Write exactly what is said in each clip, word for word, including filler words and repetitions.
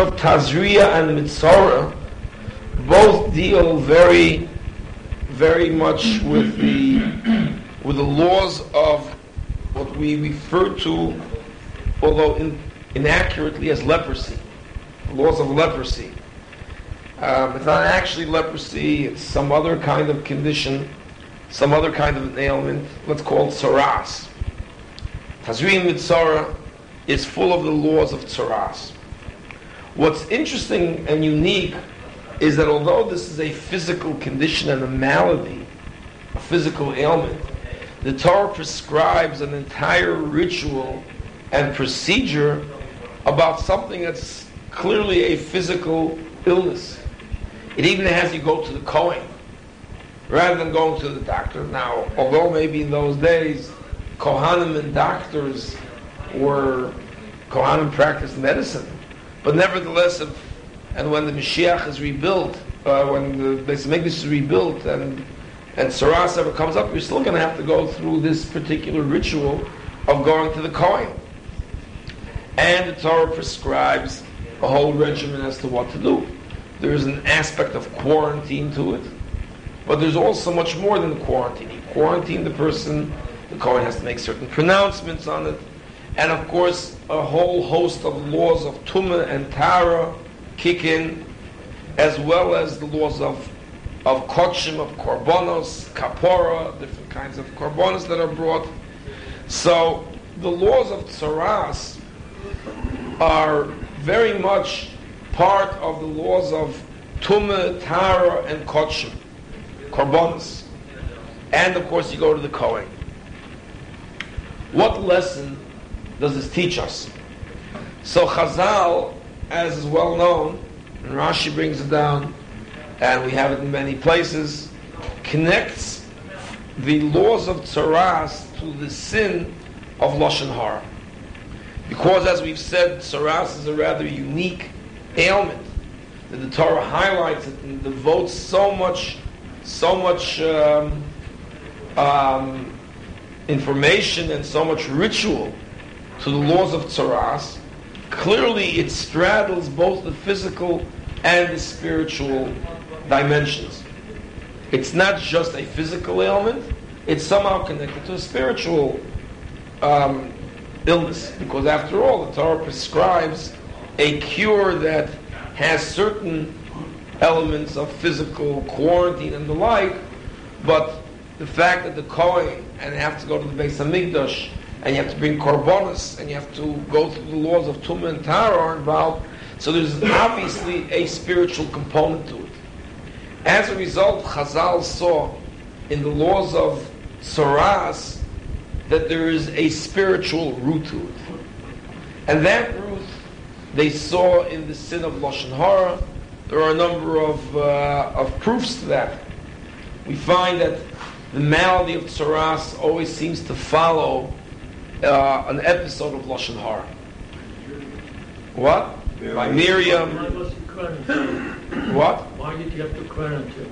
of Tazria and Mitzora both deal very, very much with the with the laws of what we refer to, although in, inaccurately, as leprosy, the laws of leprosy. Um, it's not actually leprosy; it's some other kind of condition, some other kind of ailment. Let's call it tzara'as. Tazria Mitzora is full of the laws of tzara'as. What's interesting and unique is that although this is a physical condition and a malady, a physical ailment, the Torah prescribes an entire ritual and procedure about something that's clearly a physical illness. It even has you go to the Kohen rather than going to the doctor. Now, although maybe in those days Kohanim and doctors were, Kohanim practiced medicine, but nevertheless, if, and when the Mashiach is rebuilt, uh, when the Beis Hamikdash is rebuilt, and and Saras ever comes up, you're still going to have to go through this particular ritual of going to the Kohen. And the Torah prescribes a whole regimen as to what to do. There's an aspect of quarantine to it, but there's also much more than quarantine. You quarantine the person, the Kohen has to make certain pronouncements on it, and of course a whole host of laws of Tumah and Taharah kick in, as well as the laws of of Kotchim, of Korbanos, Kapora, different kinds of Korbanos that are brought. So the laws of tzara'as are very much part of the laws of Tumah, Taharah, and Kotchim, Korbanos. And of course you go to the Kohen. What lesson does this teach us? So Chazal, as is well known, and Rashi brings it down, and we have it in many places, connects the laws of tzara'as to the sin of Lashon Hara. Because as we've said, tzara'as is a rather unique ailment, that the Torah highlights it and devotes so much, so much um, um, information and so much ritual to the laws of tzara'as. Clearly it straddles both the physical and the spiritual dimensions. It's not just a physical ailment, it's somehow connected to a spiritual um, illness, because after all, the Torah prescribes a cure that has certain elements of physical quarantine and the like, but the fact that the Kohen, and they have to go to the Beis Hamikdash, and you have to bring Korbanos, and you have to go through the laws of Tumah and Taharah are involved, so there's obviously a spiritual component to it. As a result, Chazal saw in the laws of tzara'as that there is a spiritual root to it. And that root they saw in the sin of Lashon Hara. There are a number of, uh, of proofs to that. We find that the malady of tzara'as always seems to follow Uh, an episode of Lashon Hara. What? Miriam. By Miriam. What? Why did you have to quarantine?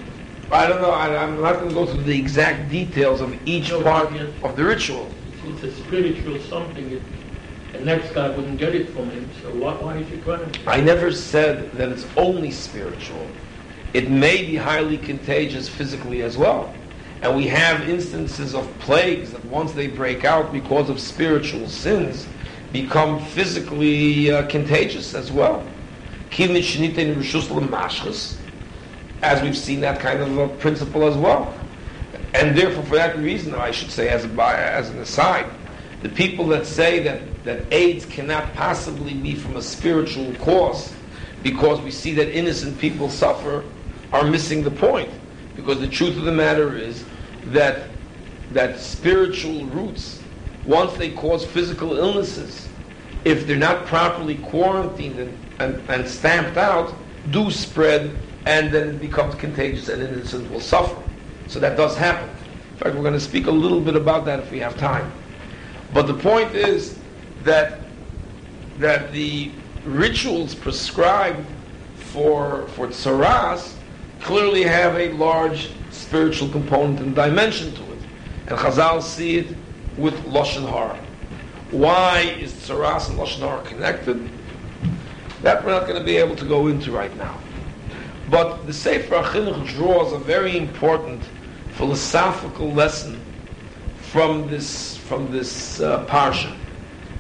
I don't know. I, I'm not going to go through the exact details of each no, part of the ritual. It's, it's a spiritual something. It, the next guy wouldn't get it from him. So why, why did you quarantine? I never said that it's only spiritual. It may be highly contagious physically as well. And we have instances of plagues that once they break out because of spiritual sins become physically uh, contagious as well. As we've seen that kind of a principle as well. And therefore for that reason, I should say as, a, as an aside, the people that say that, that AIDS cannot possibly be from a spiritual cause because we see that innocent people suffer are missing the point. Because the truth of the matter is that that spiritual roots, once they cause physical illnesses, if they're not properly quarantined and, and, and stamped out, do spread, and then it becomes contagious and innocent will suffer. So that does happen. In fact, we're going to speak a little bit about that if we have time. But the point is that that the rituals prescribed for, for tzara'as clearly have a large spiritual component and dimension to it. And Chazal see it with Lashon Hara. Why is tzara'as and Lashon Hara connected? That we're not going to be able to go into right now. But the Sefer HaChinuch draws a very important philosophical lesson from this from this uh, parsha,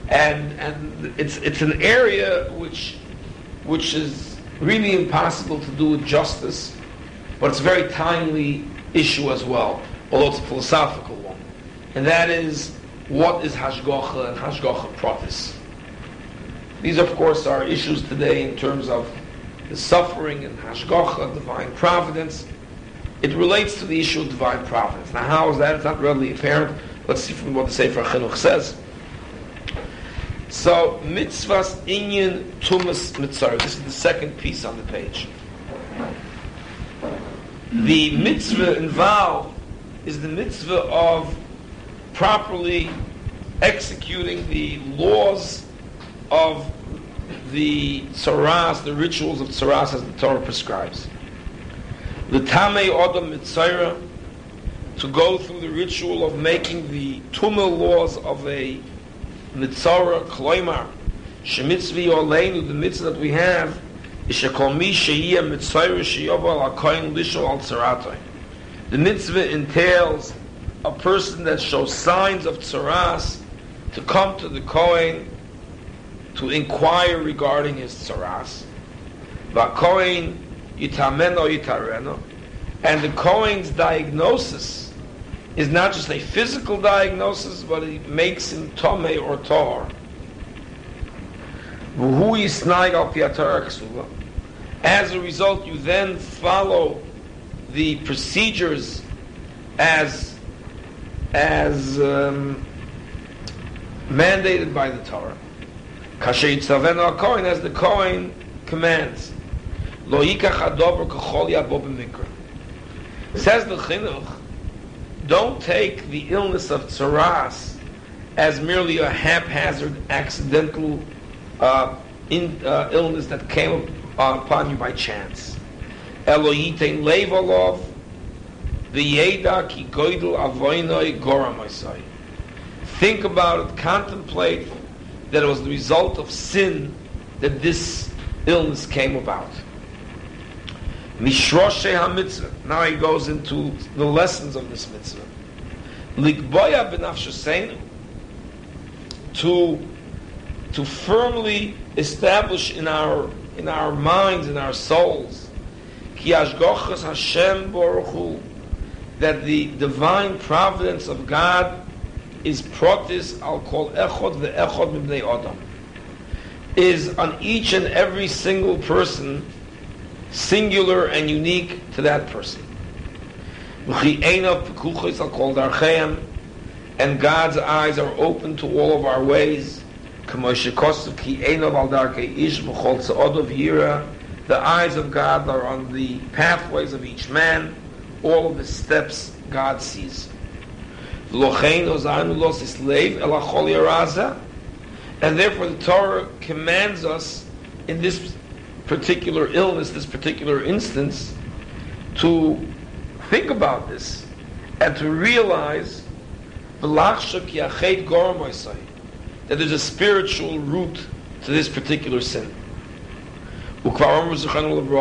and and it's it's an area which which is really impossible to do with justice, but it's a very timely issue as well, although it's a philosophical one, and that is what is Hashgachah and Hashgachah Pratis. These, of course, are issues today in terms of the suffering and Hashgachah, divine providence. It relates to the issue of divine providence. Now, how is that? It's not readily apparent. Let's see from what the Sefer HaChinuch says. So, mitzvahs inyan tumas mitzora. This is the second piece on the page. The mitzvah involved is the mitzvah of properly executing the laws of the tzara'as, the rituals of tzara'as as the Torah prescribes. The tamei adam mitzora, to go through the ritual of making the tumah laws of a mitzora, kloimar, shemitzvi oleinu, the mitzvah that we have, is shekol mi sheyeh mitzora sheyobal al kohen lishol al tzara'atoi. The mitzvah entails a person that shows signs of tzara'as to come to the kohen to inquire regarding his tzara'as. Va'kohen yitameno yitareno. And the Kohen's diagnosis is not just a physical diagnosis, but it makes him tomei or tor. V'hu yisnaig al pi haTorah ksuva. As a result, you then follow the procedures as as um, mandated by the Torah. Kasher yitzavenu HaKohen, as the Kohen commands. Lo yikach hadover k'chol yabo b'mikra. Says the Chinuch, don't take the illness of tzara'as as merely a haphazard, accidental uh, in, uh, illness that came upon you by chance. Elo yitein leiv alav v'yeda ki goydel avoinoi goramoisoi. Think about it, contemplate that it was the result of sin that this illness came about. Mishroshe ha-mitzvah. Now he goes into the lessons of this mitzvah. Likboya b'nafshoseinu, to to firmly establish in our in our minds, in our souls, ki hashgachas Hashem Baruch Hu, that the divine providence of God is protis al kol echod ve'echod mibnei adam, is on each and every single person, singular and unique to that person. And God's eyes are open to all of our ways. The eyes of God are on the pathways of each man. All of the steps God sees. And therefore the Torah commands us in this particular illness, this particular instance, to think about this and to realize that there's a spiritual root to this particular sin. The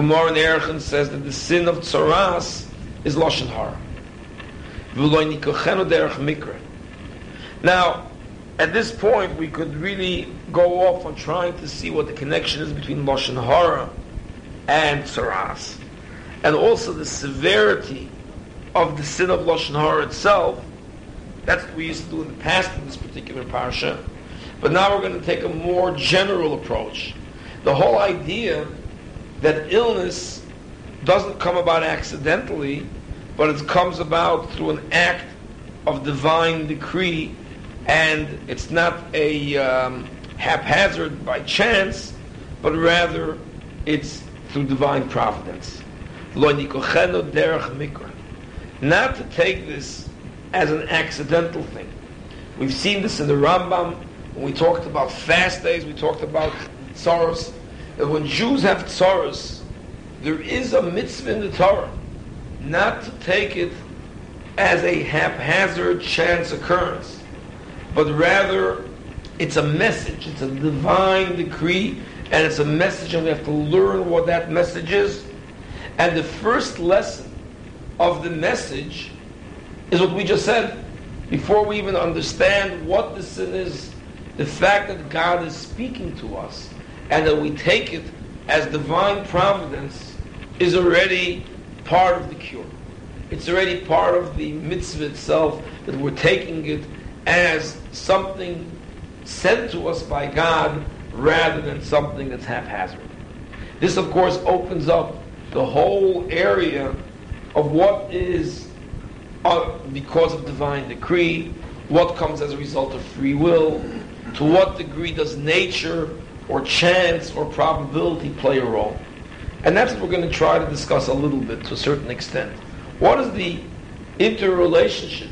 Gemara in Erechim says that the sin of tzara'as is Lashon Hara. derech Mikra. Now, at this point, we could really go off on trying to see what the connection is between Lashon Hara and tzara'as, and also the severity of the sin of Lashon Hara itself. That's what we used to do in the past in this particular parsha, but now we're going to take a more general approach. The whole idea that illness doesn't come about accidentally, but it comes about through an act of divine decree, and it's not a um, haphazard by chance, but rather it's through divine providence. Lo nikochenu derech mikra. Not to take this as an accidental thing. We've seen this in the Rambam, when we talked about fast days, we talked about tsaros. When Jews have tsaros, there is a mitzvah in the Torah not to take it as a haphazard chance occurrence, but rather It's a message. It's a divine decree, and it's a message, and we have to learn what that message is. And the first lesson of the message is what we just said. Before we even understand what the sin is, the fact that God is speaking to us and that we take it as divine providence is already part of the cure. It's already part of the mitzvah itself, that we're taking it as something sent to us by God rather than something that's haphazard. This, of course, opens up the whole area of what is uh, because of divine decree, what comes as a result of free will, to what degree does nature or chance or probability play a role. And that's what we're going to try to discuss a little bit to a certain extent. What is the interrelationship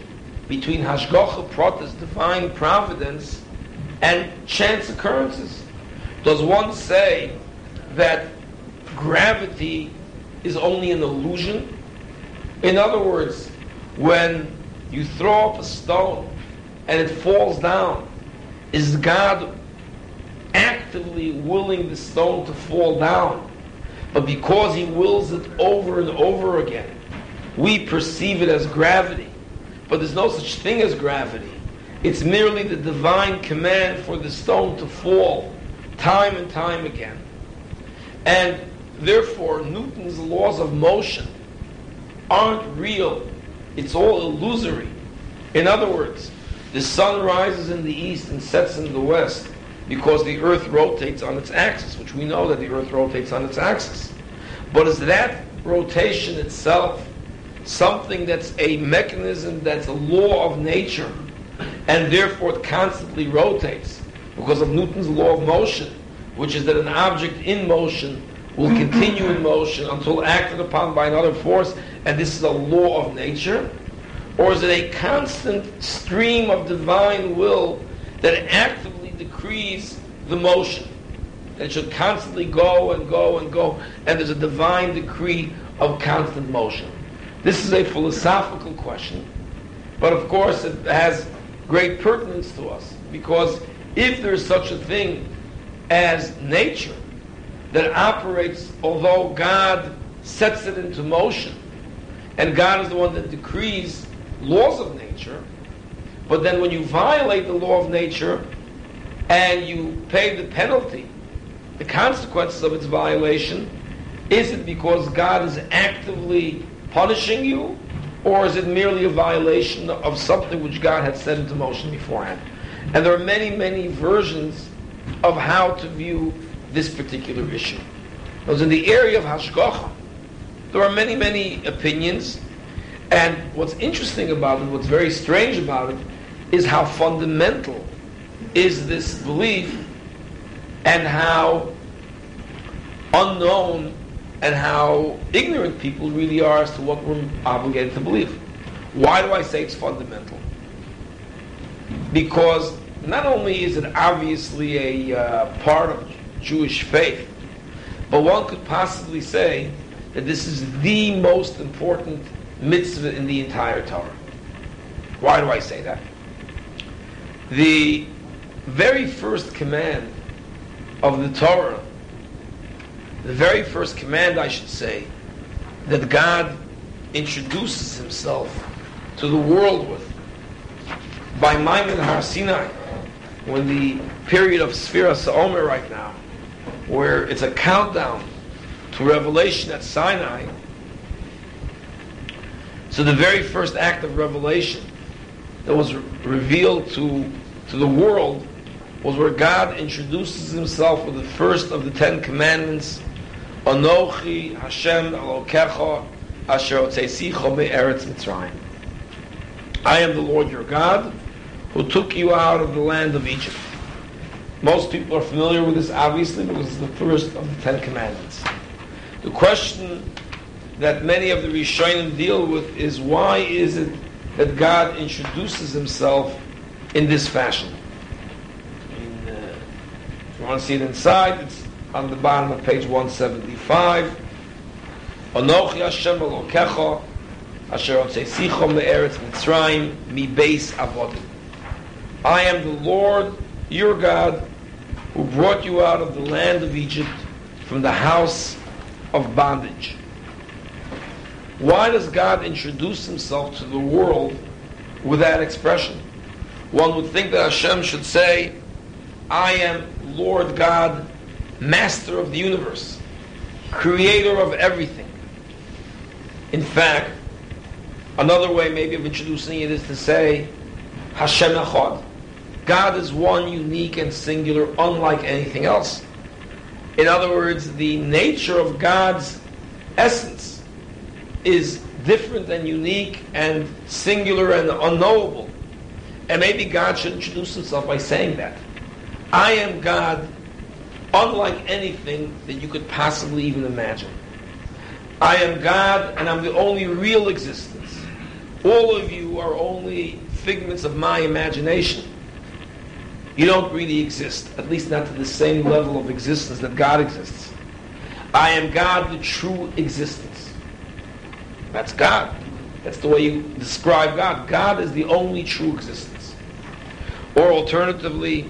between Hashgachah Pratis, divine providence, and chance occurrences? Does one say that gravity is only an illusion? In other words, when you throw up a stone and it falls down, is God actively willing the stone to fall down? But because he wills it over and over again, we perceive it as gravity. But there's no such thing as gravity. It's merely the divine command for the stone to fall time and time again. And therefore, Newton's laws of motion aren't real. It's all illusory. In other words, the sun rises in the east and sets in the west because the earth rotates on its axis, which we know that the earth rotates on its axis. But is that rotation itself something that's a mechanism, that's a law of nature, and therefore it constantly rotates because of Newton's law of motion, which is that an object in motion will continue in motion until acted upon by another force, and this is a law of nature? Or is it a constant stream of divine will that actively decrees the motion? That it should constantly go and go and go, and there's a divine decree of constant motion. This is a philosophical question, but of course it has great pertinence to us, because if there is such a thing as nature that operates, although God sets it into motion, and God is the one that decrees laws of nature, but then when you violate the law of nature and you pay the penalty, the consequences of its violation, is it because God is actively punishing you, or is it merely a violation of something which God had set into motion beforehand? And there are many, many versions of how to view this particular issue. Because in the area of Hashgachah, there are many, many opinions, and what's interesting about it, what's very strange about it, is how fundamental is this belief, and how unknown and how ignorant people really are as to what we're obligated to believe. Why do I say it's fundamental? Because not only is it obviously a uh, part of Jewish faith, but one could possibly say that this is the most important mitzvah in the entire Torah. Why do I say that? The very first command of the Torah, the very first command, I should say, that God introduces himself to the world with, by Maimon Har Sinai, when the period of Sfira Sa'omer right now, where it's a countdown to revelation at Sinai. So the very first act of revelation that was re- revealed to, to the world was where God introduces himself with the first of the Ten Commandments, Anochi Hashem Alokecho asher otzeisicha me'Eretz Mitzrayim. I am the Lord your God, who took you out of the land of Egypt. Most people are familiar with this, obviously, because it's the first of the Ten Commandments. The question that many of the Rishonim deal with is, why is it that God introduces himself in this fashion? In, uh, if you want to see it inside, it's on the bottom of page one seventy-five. Anochi Hashem Elokecha asher otzeisicha me'Eretz Mitzrayim mi beis avodim. I am the Lord your God, who brought you out of the land of Egypt, from the house of bondage. Why does God introduce himself to the world with that expression? One would think that Hashem should say, I am Lord God, master of the universe, creator of everything. In fact, another way maybe of introducing it is to say, Hashem Echad. God is one, unique and singular, unlike anything else. In other words, the nature of God's essence is different and unique and singular and unknowable. And maybe God should introduce himself by saying that. I am God, unlike anything that you could possibly even imagine. I am God, and I'm the only real existence. All of you are only figments of my imagination. You don't really exist, at least not to the same level of existence that God exists. I am God, the true existence. That's God. That's the way you describe God. God is the only true existence. Or alternatively,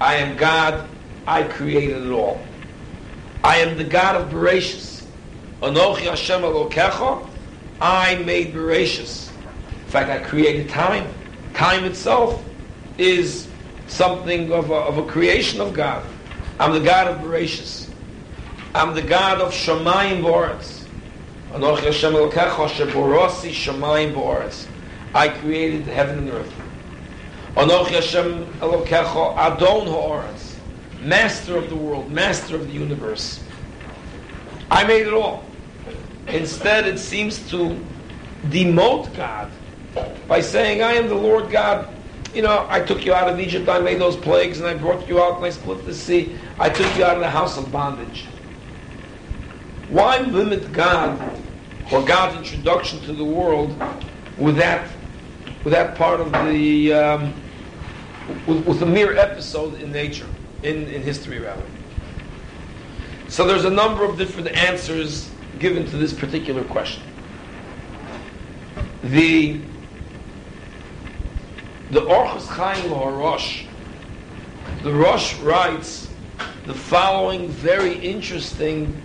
I am God, I created it all. I am the God of Bereshis. Anochi Hashem Alokecho, I made Bereshis. In fact, I created time. Time itself is something of a, of a creation of God. I'm the God of Bereshis. I'm the God of Shemayim va'aretz. Anochi Hashem Elokecha sheborasi Shemayim va'aretz. I created heaven and earth. Anochi Hashem Elokecha Adon ha'aretz. Master of the world, master of the universe. I made it all. Instead, it seems to demote God by saying, I am the Lord God. You know, I took you out of Egypt, I made those plagues, and I brought you out, and I split the sea. I took you out of the house of bondage. Why limit God, or God's introduction to the world, with that with that part of the, um, with, with a mere episode in nature, in, in history, rather? So there's a number of different answers given to this particular question. The... The Orchos Chaim L'Rosh, the Rosh writes the following very interesting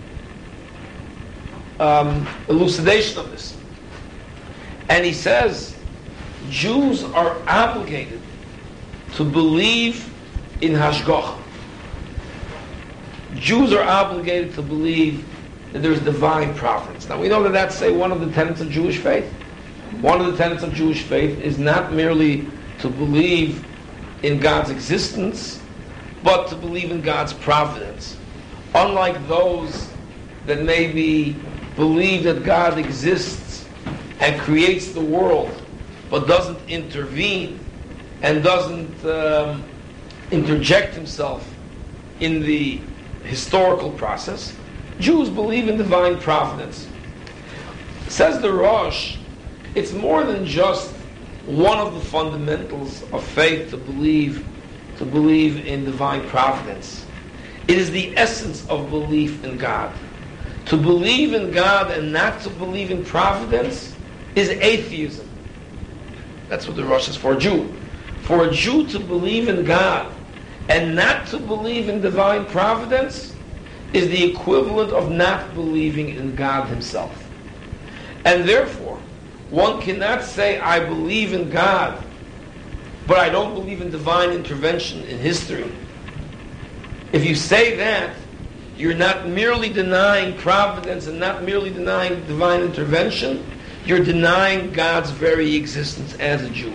um, elucidation of this. And he says, Jews are obligated to believe in Hashgachah. Jews are obligated to believe that there is divine providence. Now we know that that's, say, one of the tenets of Jewish faith. One of the tenets of Jewish faith is not merely to believe in God's existence, but to believe in God's providence. Unlike those that maybe believe that God exists and creates the world, but doesn't intervene and doesn't um, interject himself in the historical process, Jews believe in divine providence. Says the Rosh, it's more than just one of the fundamentals of faith to believe, to believe in divine providence. It is the essence of belief in God. To believe in God and not to believe in providence is atheism. That's what the Rosh is for a Jew. For a Jew to believe in God and not to believe in divine providence is the equivalent of not believing in God himself. And therefore, one cannot say, I believe in God, but I don't believe in divine intervention in history. If you say that, you're not merely denying providence and not merely denying divine intervention, you're denying God's very existence as a Jew.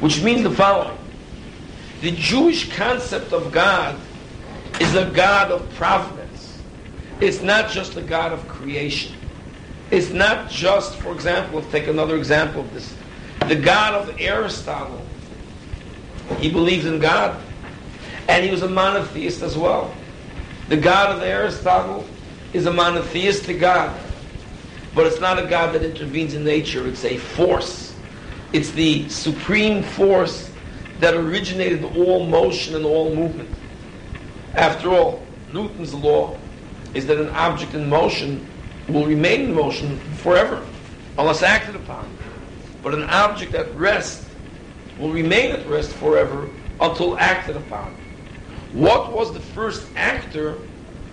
Which means the following. The Jewish concept of God is a God of providence. It's not just a God of creation. It's not just, for example, let's take another example of this. The God of Aristotle, he believed in God, and he was a monotheist as well. The God of Aristotle is a monotheistic God, but it's not a God that intervenes in nature. It's a force. It's the supreme force that originated all motion and all movement. After all, Newton's law is that an object in motion will remain in motion forever, unless acted upon. But an object at rest will remain at rest forever until acted upon. What was the first actor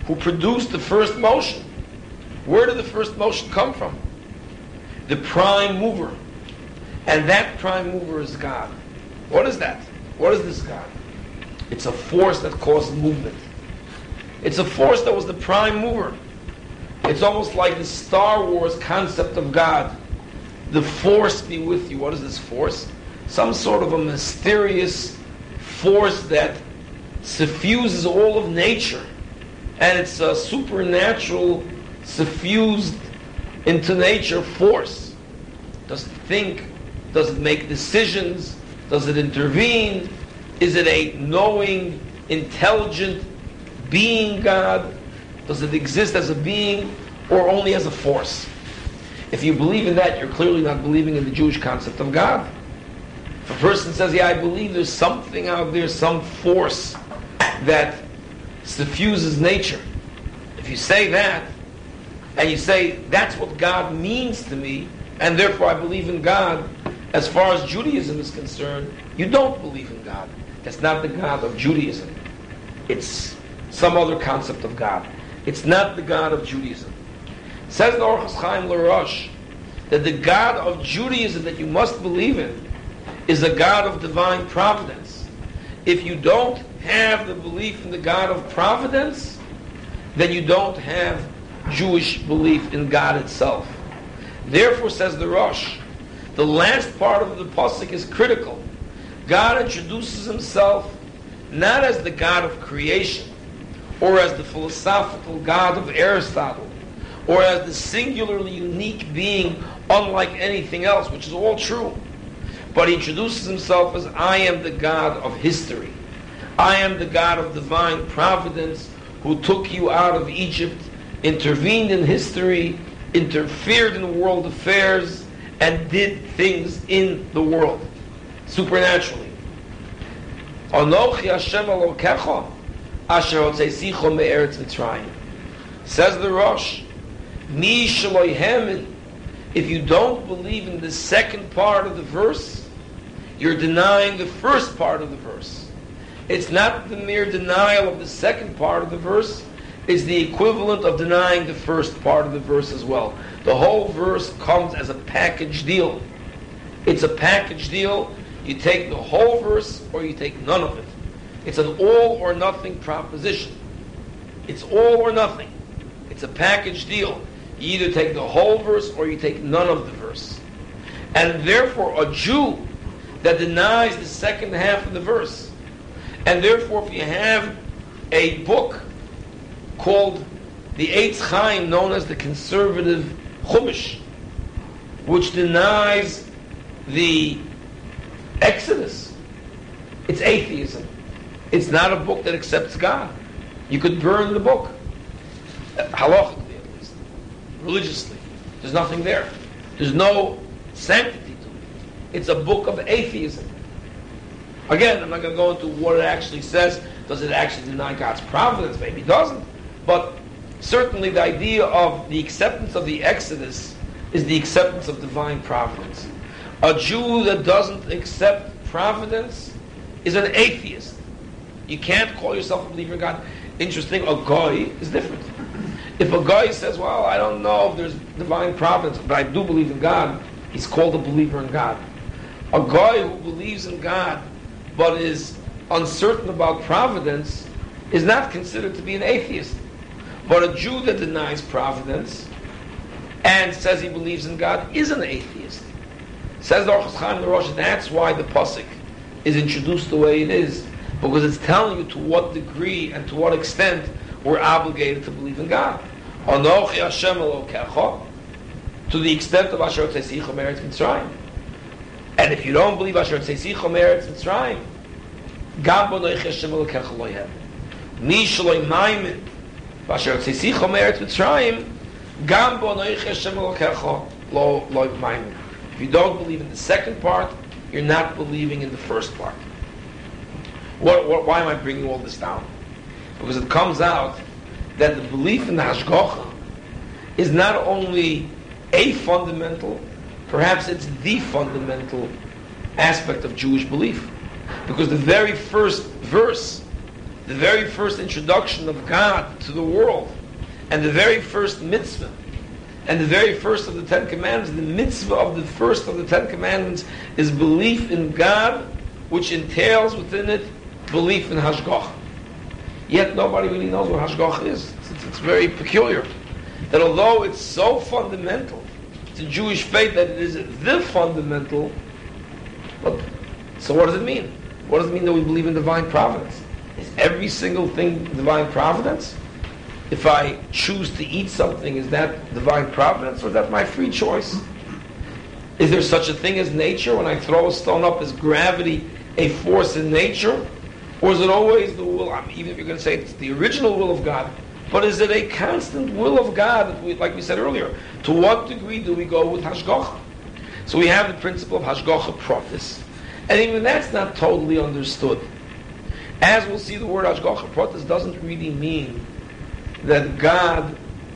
who produced the first motion? Where did the first motion come from? The prime mover. And that prime mover is God. What is that? What is this God? It's a force that caused movement. It's a force that was the prime mover. It's almost like the Star Wars concept of God. The force be with you. What is this force? Some sort of a mysterious force that suffuses all of nature. And it's a supernatural, suffused into nature force. Does it think? Does it make decisions? Does it intervene? Is it a knowing, intelligent being God? Does it exist as a being or only as a force? If you believe in that, you're clearly not believing in the Jewish concept of God. If a person says, yeah, I believe there's something out there, some force that suffuses nature. If you say that, and you say, that's what God means to me, and therefore I believe in God, as far as Judaism is concerned, you don't believe in God. That's not the God of Judaism. It's some other concept of God. It's not the God of Judaism. Says the Orchos Chaim L'Rosh that the God of Judaism that you must believe in is a God of divine providence. If you don't have the belief in the God of providence, then you don't have Jewish belief in God itself. Therefore, says the Rosh, the last part of the pasuk is critical. God introduces himself not as the God of creation, or as the philosophical God of Aristotle, or as the singularly unique being unlike anything else, which is all true. But he introduces himself as, I am the God of history. I am the God of divine providence who took you out of Egypt, intervened in history, interfered in world affairs, and did things in the world, supernaturally. Anochi Hashem Alokecho, Asher Hotzeisicho me'Eretz Mitzrayim. Says the Rosh, Mi Shaloi Hemin. If you don't believe in the second part of the verse, you're denying the first part of the verse. It's not the mere denial of the second part of the verse, it's the equivalent of denying the first part of the verse as well. The whole verse comes as a package deal. It's a package deal. You take the whole verse or you take none of it. It's an all or nothing proposition. It's all or nothing. It's a package deal. You either take the whole verse or you take none of the verse. And therefore, a Jew that denies the second half of the verse, and therefore if you have a book called the Eitz Chaim, known as the conservative Chumash, which denies the Exodus, it's atheism. It's not a book that accepts God. You could burn the book, halachically at least, religiously. There's nothing there. There's no sanctity to it. It's a book of atheism. Again, I'm not going to go into what it actually says. Does it actually deny God's providence? Maybe it doesn't. But certainly the idea of the acceptance of the Exodus is the acceptance of divine providence. A Jew that doesn't accept providence is an atheist. You can't call yourself a believer in God. Interesting, a goy is different. If a goy says, well, I don't know if there's divine providence, but I do believe in God, he's called a believer in God. A goy who believes in God but is uncertain about providence is not considered to be an atheist. But a Jew that denies providence and says he believes in God is an atheist. Says the Orchos Chaim L'Rosh, that's why the pasuk is introduced the way it is, because it's telling you to what degree and to what extent we're obligated to believe in God. Anochi Hashem Elokecho, to the extent of Asher Tzeichom Eretz Mitzrayim. And if you don't believe Asher Tzeichom Eretz Mitzrayim, Gam Anochi Hashem Elokecho Lo Yehem. Mi Shaloi Maimin, Asher Tzeichom Eretz Mitzrayim, Gam Anochi Hashem Elokecho Lo Maimin. If you don't believe in the second part, you're not believing in the first part. What, what, why am I bringing all this down? Because it comes out that the belief in the Hashgachah is not only a fundamental, perhaps it's the fundamental aspect of Jewish belief. Because the very first verse, the very first introduction of God to the world, and the very first mitzvah, and the very first of the Ten Commandments, the mitzvah of the first of the Ten Commandments is belief in God, which entails within it belief in Hashgachah. Yet nobody really knows what Hashgachah is. It's, it's very peculiar. That although it's so fundamental to Jewish faith that it is the fundamental, but so what does it mean? What does it mean that we believe in divine providence? Is every single thing divine providence? If I choose to eat something, is that divine providence or is that my free choice? Is there such a thing as nature? When I throw a stone up, is gravity a force in nature? Or is it always the will, I mean, even if you're going to say it's the original will of God, but is it a constant will of God, that we, like we said earlier? To what degree do we go with Hashgachah? So we have the principle of Hashgachah Pratis. And even that's not totally understood. As we'll see, the word Hashgachah Pratis doesn't really mean that God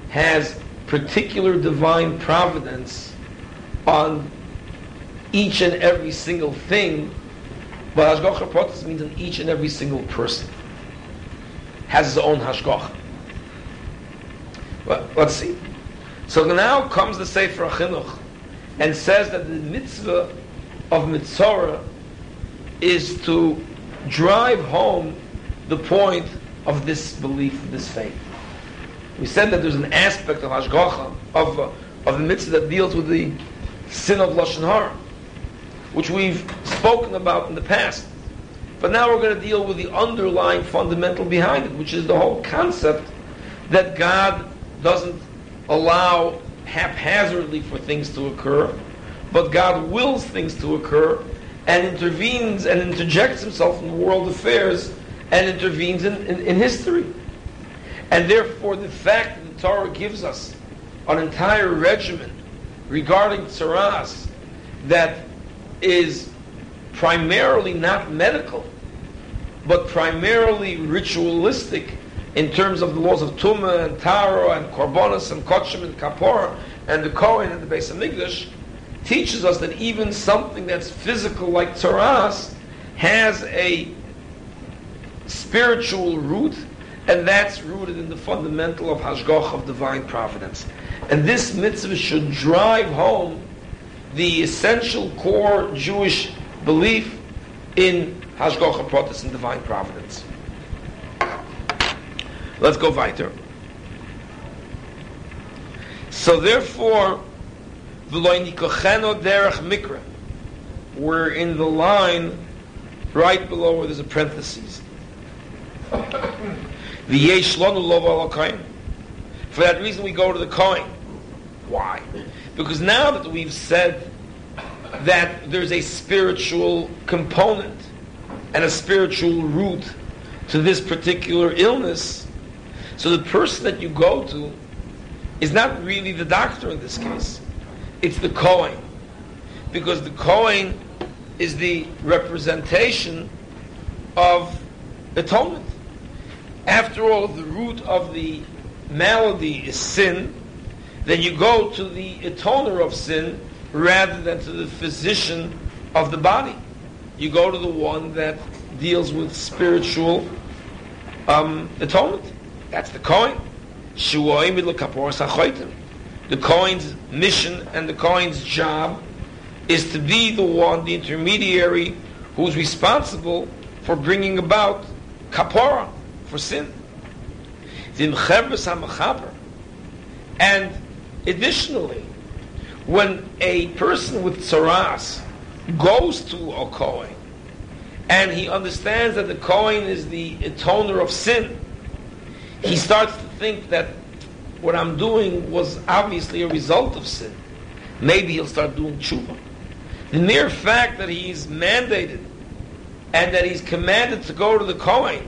has particular divine providence on each and every single thing, but Hashgachah Pratis means that each and every single person has his own Hashgachah. Well, let's see. So now comes the Sefer HaChinuch and says that the mitzvah of Mitzora is to drive home the point of this belief, this faith. We said that there's an aspect of Hashgachah, of, uh, of the mitzvah that deals with the sin of Lashon Hara, which we've spoken about in the past. But now we're going to deal with the underlying fundamental behind it, which is the whole concept that God doesn't allow haphazardly for things to occur, but God wills things to occur and intervenes and interjects himself in world affairs and intervenes in, in, in history. And therefore, the fact that the Torah gives us an entire regimen regarding tzara'as that is primarily not medical, but primarily ritualistic in terms of the laws of Tumah and Taharah and Korbanos and Kotchim and Kapora and the Kohen and the Beis Hamikdash, teaches us that even something that's physical like tzara'as has a spiritual root. And that's rooted in the fundamental of Hashgachah, of divine providence. And this mitzvah should drive home the essential core Jewish belief in Hashgachah Pratis and divine providence. Let's go weiter. So therefore, derech Mikra. We're in the line right below where there's a parenthesis. For that reason we go to the Kohen. Why? Because now that we've said that there's a spiritual component and a spiritual root to this particular illness, so the person that you go to is not really the doctor in this case. It's the Kohen. Because the Kohen is the representation of atonement. After all, if the root of the malady is sin, then you go to the atoner of sin rather than to the physician of the body. You go to the one that deals with spiritual um, atonement. That's the Kohen. The Kohen's mission and the Kohen's job is to be the one, the intermediary, who's responsible for bringing about kapora, for sin. And additionally, when a person with tzara'as goes to a Kohen and he understands that the Kohen is the atoner of sin, he starts to think that what I'm doing was obviously a result of sin. Maybe he'll start doing tshuva. The mere fact that he's mandated and that he's commanded to go to the Kohen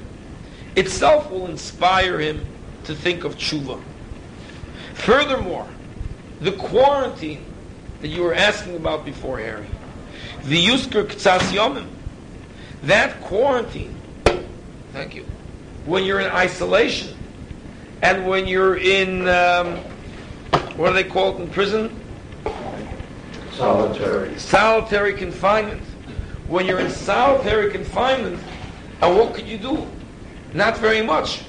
itself will inspire him to think of tshuva. Furthermore, the quarantine that you were asking about before, Harry, the Yusker K'tzas Yomim, that quarantine, thank you, when you're in isolation and when you're in, um, what do they call it in prison? Solitary. Solitary confinement. When you're in solitary confinement, and what could you do? Not very much.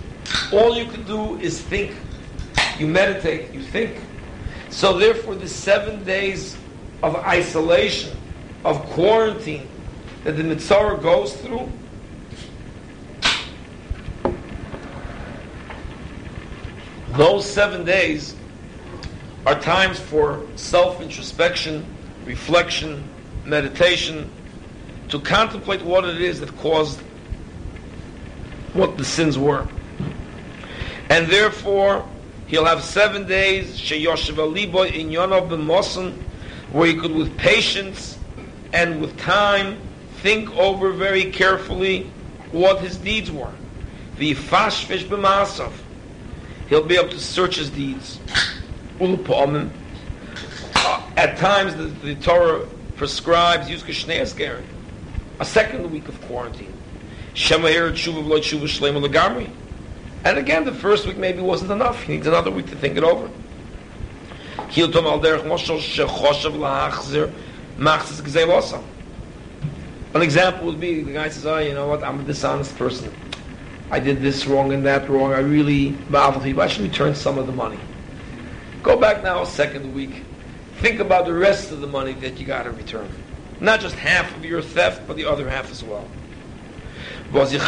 All you can do is think. You meditate, you think. So therefore the seven days of isolation, of quarantine, that the Mitzora goes through, those seven days are times for self-introspection, reflection, meditation, to contemplate what it is that caused what the sins were. And therefore, he'll have seven days, sheyoshev alibo inyono b'moson, where he could with patience and with time think over very carefully what his deeds were. V'yifashfish b'maasov. He'll be able to search his deeds. Ulupomim. At times, the, the Torah prescribes Yuzkashnei Asgeri, a second week of quarantine. Shemayir tshuva v'lo tshuva shleima legamri. And again, the first week maybe wasn't enough. He needs another week to think it over. Hiltom al derech moshel shechoshev lahachzir machzis gzei losam. An example would be the guy says, "Oh, you know what? I'm a dishonest person. I did this wrong and that wrong. I really baffled people. I should return some of the money. Go back now a second week. Think about the rest of the money that you got to return. Not just half of your theft, but the other half as well." Giving you a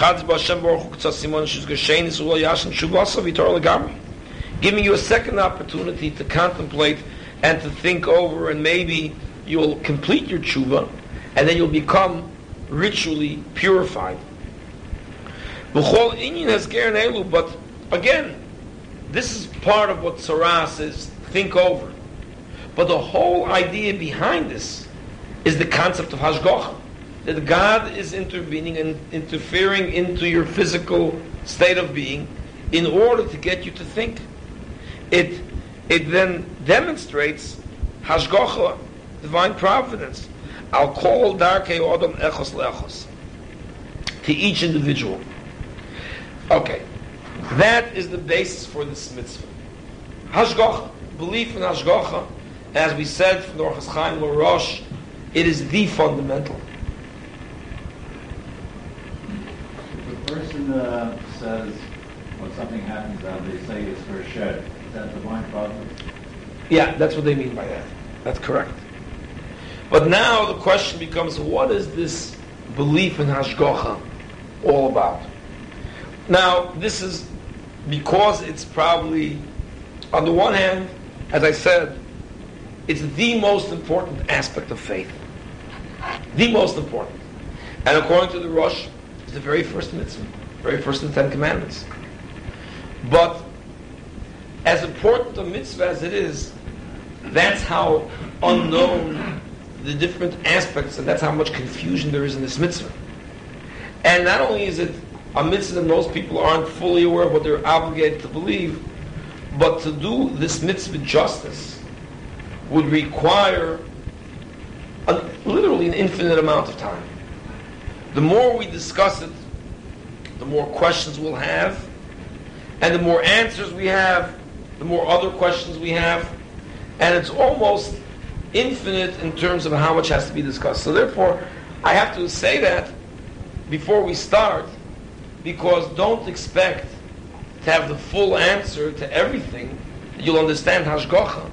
second opportunity to contemplate and to think over, and maybe you'll complete your tshuva, and then you'll become ritually purified. But again, this is part of what tzara'as is, think over. But the whole idea behind this is the concept of hashgachah, that God is intervening and interfering into your physical state of being in order to get you to think. It it then demonstrates hashgachah, divine providence, al kol darkei adam echos leechos, to each individual. Okay, that is the basis for this mitzvah. Hashgachah, belief in hashgachah, as we said from the Orchos Chaim L'Rosh, it is the fundamental. The person uh, says, when something happens, uh, they say it's for a shed. Is that divine providence? Yeah, that's what they mean by that. That's correct. But now the question becomes, what is this belief in hashgachah all about? Now, this is because it's probably, on the one hand, as I said, it's the most important aspect of faith. The most important. And according to the Rosh, it's the very first mitzvah, very first of the Ten Commandments. But as important a mitzvah as it is, that's how unknown the different aspects, and that's how much confusion there is in this mitzvah. And not only is it a mitzvah that most people aren't fully aware of what they're obligated to believe, but to do this mitzvah justice would require a, literally an infinite amount of time. The more we discuss it, the more questions we'll have, and the more answers we have, the more other questions we have, and it's almost infinite in terms of how much has to be discussed. So therefore, I have to say that before we start, because don't expect to have the full answer to everything. You'll understand hashgachah.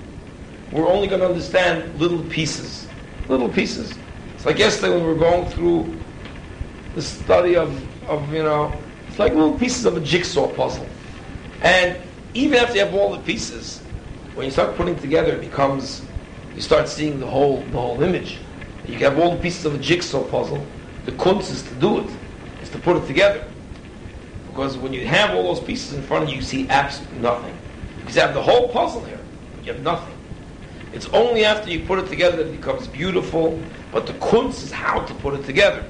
We're only going to understand little pieces. Little pieces. It's like yesterday when we were going through the study of, of, you know, it's like little pieces of a jigsaw puzzle. And even after you have all the pieces, when you start putting it together, it becomes, you start seeing the whole, the whole image. You can have all the pieces of a jigsaw puzzle. The kunst is to do it, is to put it together. Because when you have all those pieces in front of you, you see absolutely nothing. Because you have the whole puzzle here, but you have nothing. It's only after you put it together that it becomes beautiful, but the kunst is how to put it together.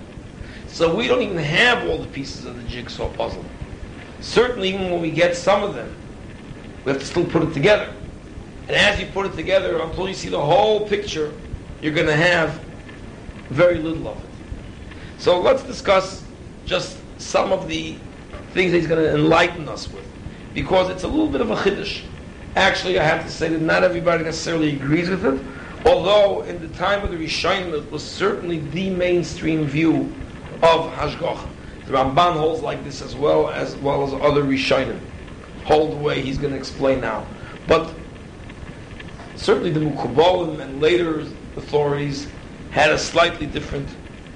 So we don't even have all the pieces of the jigsaw puzzle. Certainly even when we get some of them, we have to still put it together. And as you put it together, until you see the whole picture, you're going to have very little of it. So let's discuss just some of the things that he's going to enlighten us with, because it's a little bit of a chiddush. Actually, I have to say that not everybody necessarily agrees with it, although in the time of the Rishonim it was certainly the mainstream view of Hashgachah. The Ramban holds like this as well as well as other Rishonim. Hold the way he's going to explain now. But certainly the Mukubalim and later authorities had a slightly different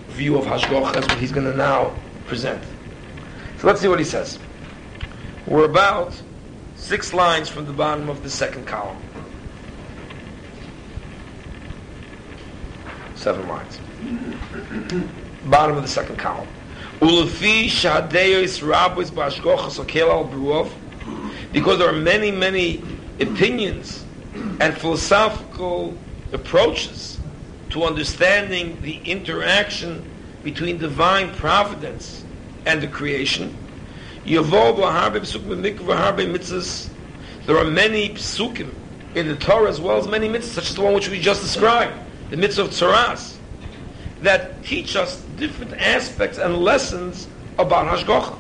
view of Hashgachah as what he's going to now present. So let's see what he says. We're about six lines from the bottom of the second column. Seven lines. Bottom of the second column. Because there are many, many opinions and philosophical approaches to understanding the interaction between divine providence and the creation. There are many psukim in the Torah as well as many mitzvahs, such as the one which we just described, the mitzvah of tzara'as, that teach us different aspects and lessons about Hashgachah,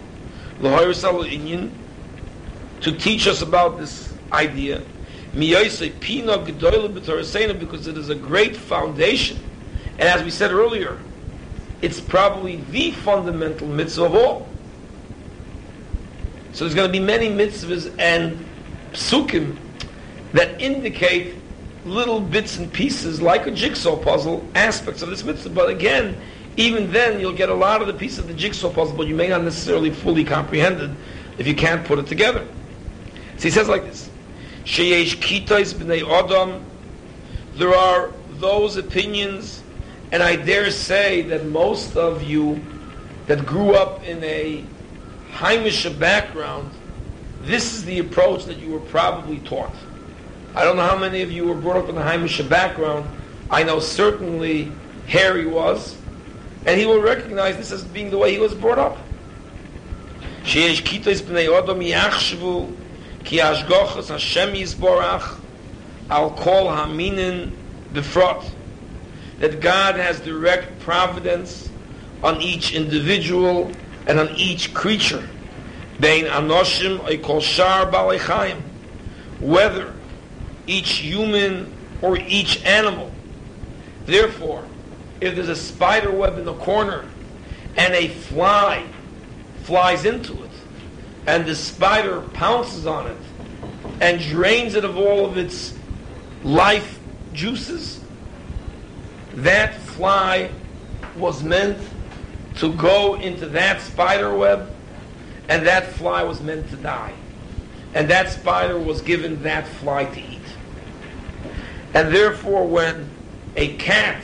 to teach us about this idea, because it is a great foundation. And as we said earlier, it's probably the fundamental mitzvah of all. So there's going to be many mitzvahs and psukim that indicate little bits and pieces, like a jigsaw puzzle, aspects of this mitzvah. But again, even then you'll get a lot of the pieces of the jigsaw puzzle, but you may not necessarily fully comprehend it if you can't put it together. So he says like this, Sheyesh kitais b'nei adam, there are those opinions, and I dare say that most of you that grew up in a Haimish background, this is the approach that you were probably taught. I don't know how many of you were brought up in a Haimish background. I know certainly Harry was, and he will recognize this as being the way he was brought up. That God has direct providence on each individual and on each creature, whether each human or each animal. Therefore, if there's a spider web in the corner and a fly flies into it, and the spider pounces on it and drains it of all of its life juices, that fly was meant to go into that spider web, and that fly was meant to die, and that spider was given that fly to eat. And therefore, when a cat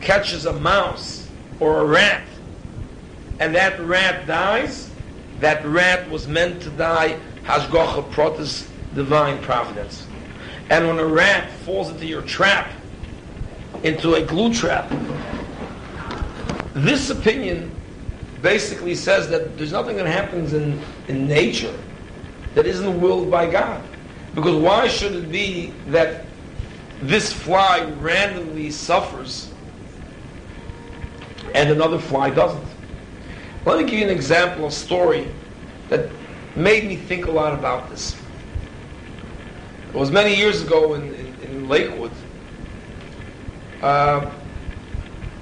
catches a mouse or a rat and that rat dies, that rat was meant to die. Hashgachah Pratis, divine providence. And when a rat falls into your trap, into a glue trap, this opinion basically says that there's nothing that happens in, in nature that isn't willed by God. Because why should it be that this fly randomly suffers and another fly doesn't? Let me give you an example, a story that made me think a lot about this. It was many years ago in, in, in Lakewood. Uh,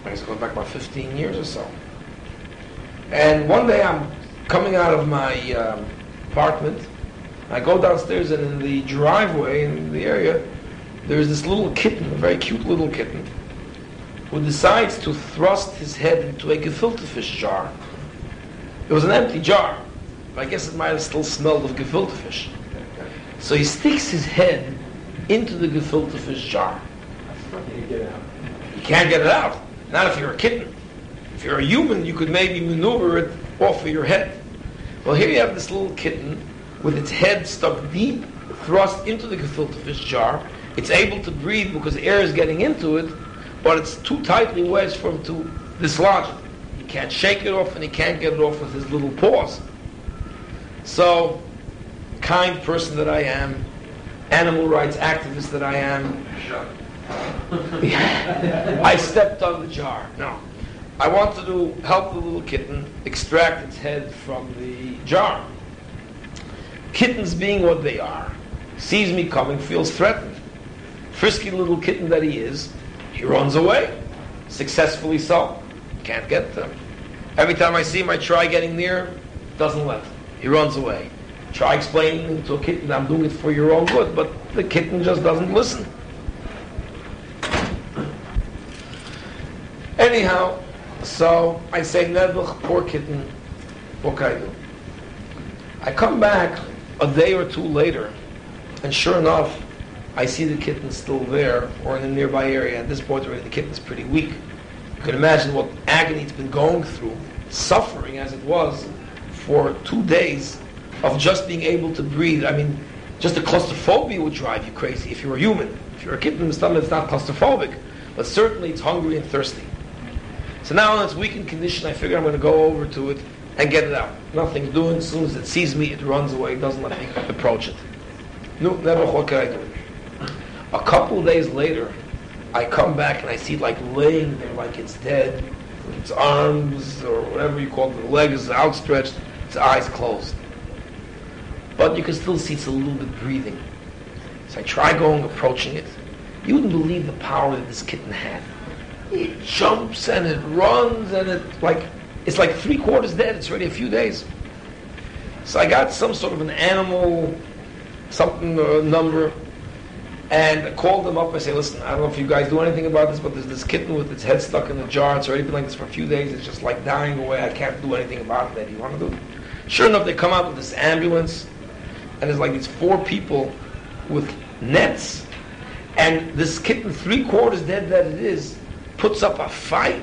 I guess it goes back about fifteen years or so. And one day I'm coming out of my um, apartment. I go downstairs, and in the driveway in the area, there's this little kitten, a very cute little kitten, who decides to thrust his head into a gefilte fish jar. It was an empty jar, but I guess it might have still smelled of gefilte fish. So he sticks his head into the gefilte fish jar. You can't get it out. Not if you're a kitten. If you're a human, you could maybe maneuver it off of your head. Well, here you have this little kitten with its head stuck deep, thrust into the gefilte fish jar. It's able to breathe because air is getting into it, but it's too tightly wedged for him to dislodge it. He can't shake it off, and he can't get it off with his little paws. So, kind person that I am, animal rights activist that I am, I stepped on the jar. No. I wanted to help the little kitten extract its head from the jar. Kittens, being what they are, sees me coming, feels threatened. frisky little kitten that he is, he runs away. Successfully so. Can't get them. Every time I see him, I try getting near him. Doesn't let him. He runs away. Try explaining to a kitten, I'm doing it for your own good, but the kitten just doesn't listen. Anyhow, so I say, Nebuch, poor kitten, what can I do? I come back a day or two later, and sure enough, I see the kitten still there, or in a nearby area. At this point, already the kitten's pretty weak. You can imagine what agony it's been going through, suffering as it was, for two days of just being able to breathe. I mean, just the claustrophobia would drive you crazy if you were human. If you're a kitten in the stomach, it's not claustrophobic, but certainly it's hungry and thirsty. So now in its weakened condition, I figure I'm going to go over to it and get it out. Nothing's doing. As soon as it sees me, it runs away. It doesn't let me approach it. No, never. What can I do? A couple of days later, I come back and I see it like laying there, like it's dead, with its arms or whatever you call it, the legs outstretched, its eyes closed. But you can still see it's a little bit breathing. So I try going, approaching it. You wouldn't believe the power that this kitten had. It jumps and it runs and it like it's like three quarters dead. It's already a few days. So I got some sort of an animal, something uh, number, and I called them up. I say, listen, I don't know if you guys do anything about this, but there's this kitten with its head stuck in the jar. It's already been like this for a few days. It's just like dying away. I can't do anything about it. Do you want to do it? Sure enough, they come out with this ambulance, and there's like these four people with nets, and this kitten, three quarters dead that it is, puts up a fight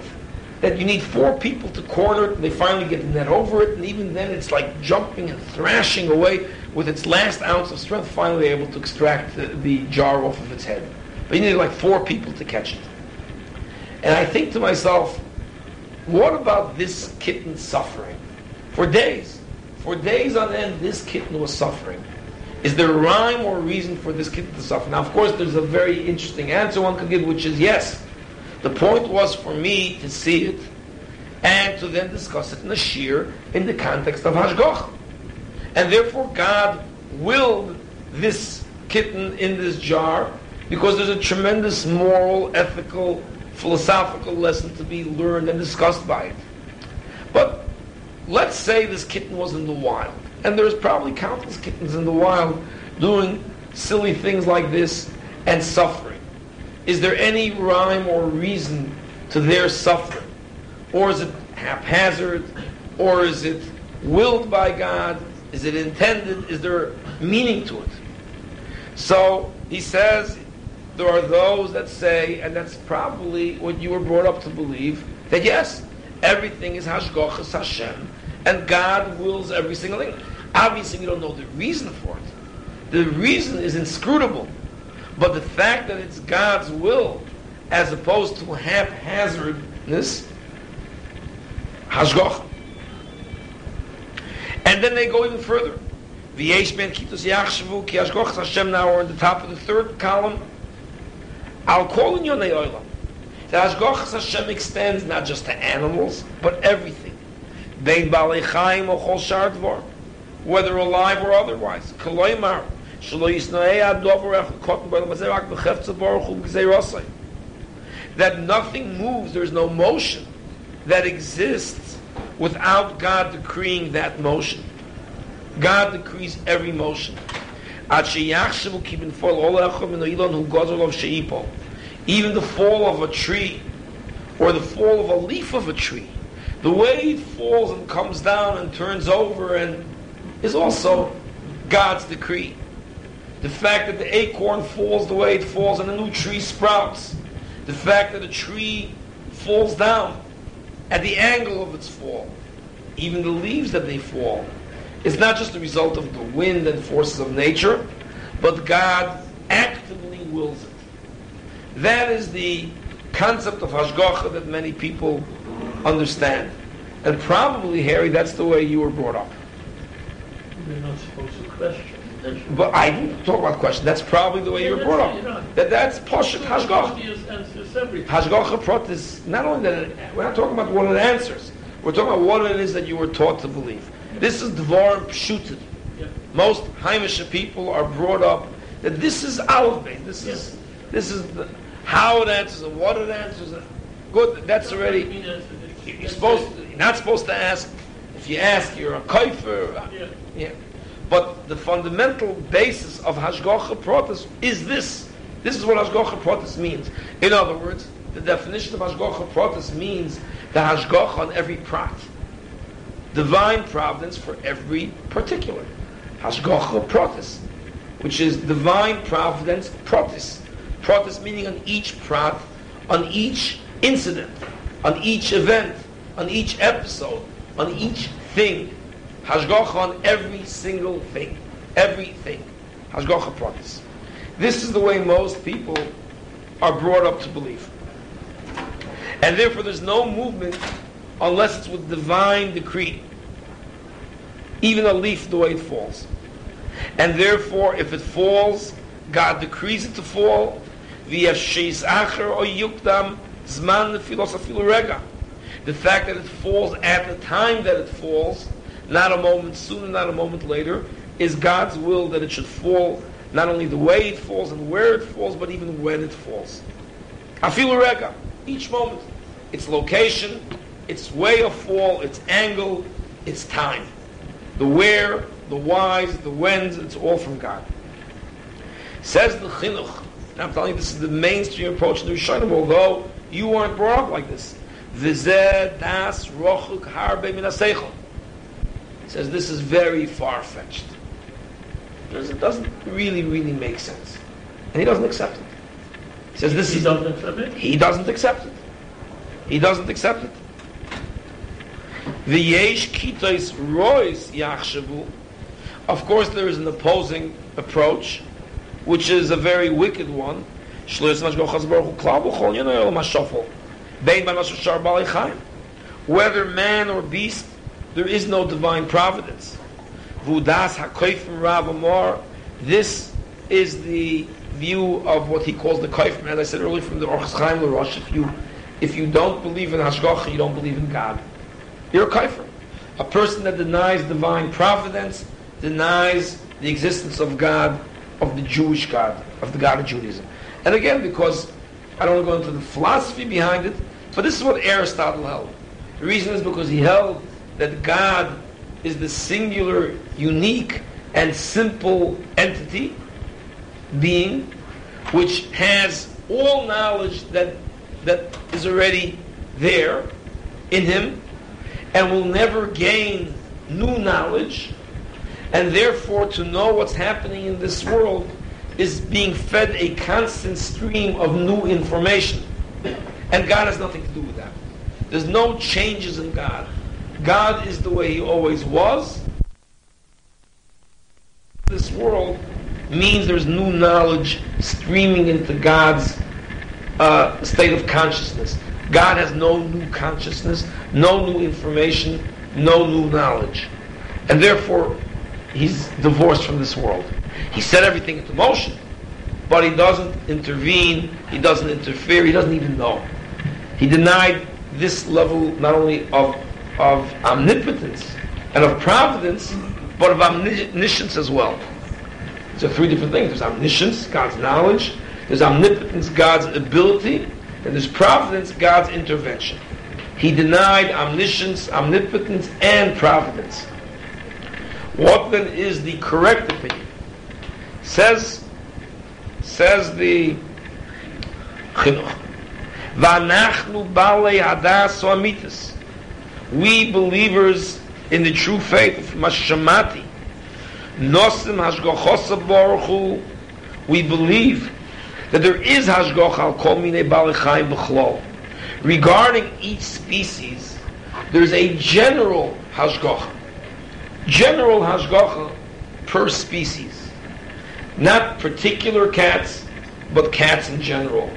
that you need four people to corner it, and they finally get the net over it, and even then it's like jumping and thrashing away with its last ounce of strength, finally able to extract the, the jar off of its head. But you need like four people to catch it. And I think to myself, what about this kitten suffering? For days, for days on end, this kitten was suffering. Is there a rhyme or a reason for this kitten to suffer? Now, of course, there's a very interesting answer one could give, which is yes. The point was for me to see it and to then discuss it in the shir in the context of Hashgachah. And therefore God willed this kitten in this jar because there's a tremendous moral, ethical, philosophical lesson to be learned and discussed by it. But let's say this kitten was in the wild. And there's probably countless kittens in the wild doing silly things like this and suffering. Is there any rhyme or reason to their suffering? Or is it haphazard? Or is it willed by God? Is it intended? Is there meaning to it? So he says, there are those that say, and that's probably what you were brought up to believe, that yes, everything is Hashgachas Hashem, and God wills every single thing. Obviously, we don't know the reason for it. The reason is inscrutable. But the fact that it's God's will, as opposed to haphazardness, Hashgachah. And then they go even further. V'yesh ben kitus yachshavu ki Hashgachas Hashem. Now we're on the top of the third column. Al kol yonei olam. The Hashgachas Hashem extends not just to animals, but everything. Bein balei chaim o chol shar dvar, whether alive or otherwise. Koloimar. That nothing moves, there's no motion that exists without God decreeing that motion. God decrees every motion. Even the fall of a tree, or the fall of a leaf of a tree, the way it falls and comes down and turns over and is also God's decree. The fact that the acorn falls the way it falls and a new tree sprouts. The fact that a tree falls down at the angle of its fall. Even the leaves that they fall. It's not just the result of the wind and forces of nature, but God actively wills it. That is the concept of Hashgachah that many people understand. And probably, Harry, that's the way you were brought up. You're not supposed to question. But I didn't talk about question. That's probably the way yeah, you were brought up. Not. That that's Poshet Hashgachah. Hashgachah Pratis. Not only that, it, we're not talking about what it answers. We're talking about what it is that you were taught to believe. This is Dvar Pshutin. Yeah. Most Haimish people are brought up that this is Aleph Beis. This yeah. is This is the, how it answers and what it answers. Good, that's already. You're supposed to, you're not supposed to ask. If you ask, you're a kaifer. Yeah. Yeah. But the fundamental basis of Hashgachah Pratis is this. This is what Hashgachah Pratis means. In other words, the definition of Hashgachah Pratis means the Hashgachah on every prat. Divine providence for every particular. Hashgachah Pratis, which is divine providence Pratis. Pratis meaning on each prat, on each incident, on each event, on each episode, on each thing. Hashgachah on every single thing. Everything. Hashgachah Pratis. This is the way most people are brought up to believe. And therefore there's no movement unless it's with divine decree. Even a leaf the way it falls. And therefore if it falls, God decrees it to fall. The fact that it falls at the time that it falls, not a moment sooner, not a moment later, is God's will that it should fall, not only the way it falls and where it falls, but even when it falls. Afilu Rega, each moment, its location, its way of fall, its angle, its time. The where, the whys, the whens, it's all from God. Says the Chinuch, and I'm telling you this is the mainstream approach to the Rishonim, although you weren't brought up like this. V'zeh das rochuk harbe min ha-seichel. Says this is very far-fetched. Because it doesn't really, really make sense. And he doesn't accept it. He says this he is... Doesn't accept it? He doesn't accept it. He doesn't accept it. V'yesh kitois rois yachshavu. Of course there is an opposing approach, which is a very wicked one. Whether man or beast, there is no divine providence. This is the view of what he calls the Kohen. As I said earlier, from the Orchos Chaim L'Rosh, if you, if you don't believe in Hashgachah, you don't believe in God. You're a Kohen. A person that denies divine providence, denies the existence of God, of the Jewish God, of the God of Judaism. And again, because I don't want to go into the philosophy behind it, but this is what Aristotle held. The reason is because he held that God is the singular, unique, and simple entity, being, which has all knowledge that that is already there in him, and will never gain new knowledge, and therefore to know what's happening in this world is being fed a constant stream of new information. And God has nothing to do with that. There's no changes in God. God is the way he always was. This world means there's new knowledge streaming into God's uh, state of consciousness. God has no new consciousness, no new information, no new knowledge. And therefore, he's divorced from this world. He set everything into motion, but he doesn't intervene, he doesn't interfere, he doesn't even know. He denied this level not only of, of omnipotence and of providence, but of omniscience as well. So three different things. There's omniscience, God's knowledge, there's omnipotence, God's ability, and there's providence, God's intervention. He denied omniscience, omnipotence, and providence. What then is the correct opinion? Says, says the Chinuch, V'anachnu balei hadas u'amitas. We believers in the true faith, Mashamati, nosim hashgachos baruch hu. We believe that there is hashgachah al kol minei balei chayim b'chlol. Regarding each species, there's a general hashgachah, general hashgachah per species. Not particular cats, but cats in general.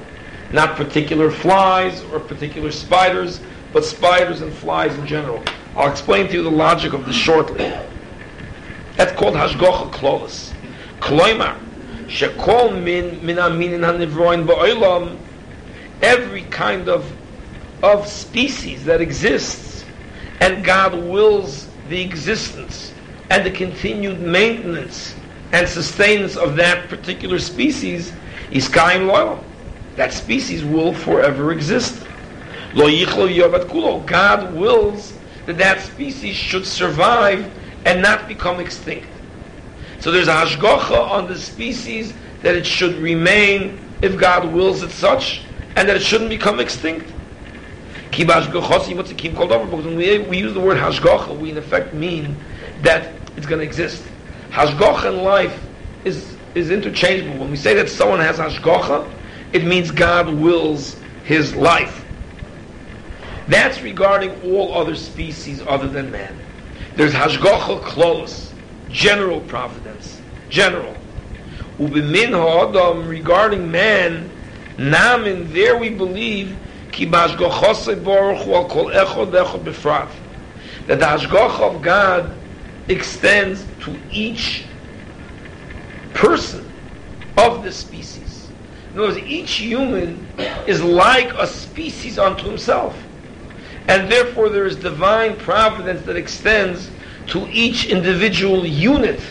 Not particular flies or particular spiders, but spiders and flies in general. I'll explain to you the logic of this shortly. That's called Hashgachah Klolos. Kloimar, shekol min min aminin hanivroin ba'olam. Every kind of of species that exists, and God wills the existence and the continued maintenance and sustenance of that particular species, is kain loyal. That species will forever exist. Lo yichlo yovad kulo. God wills that that species should survive and not become extinct. So there's a hashgacha on the species that it should remain if God wills it such, and that it shouldn't become extinct. We, we use the word hashgacha, we in effect mean that it's going to exist. Hashgacha in life is, is interchangeable. When we say that someone has hashgacha, it means God wills his life. That's regarding all other species other than man. There's hashgacha klolos, general providence, general. Ubimin ha'adam, regarding man, namin, there we believe that the hashgacha of God extends to each person of the species. In other words, each human is like a species unto himself, and therefore there is divine providence that extends to each individual unit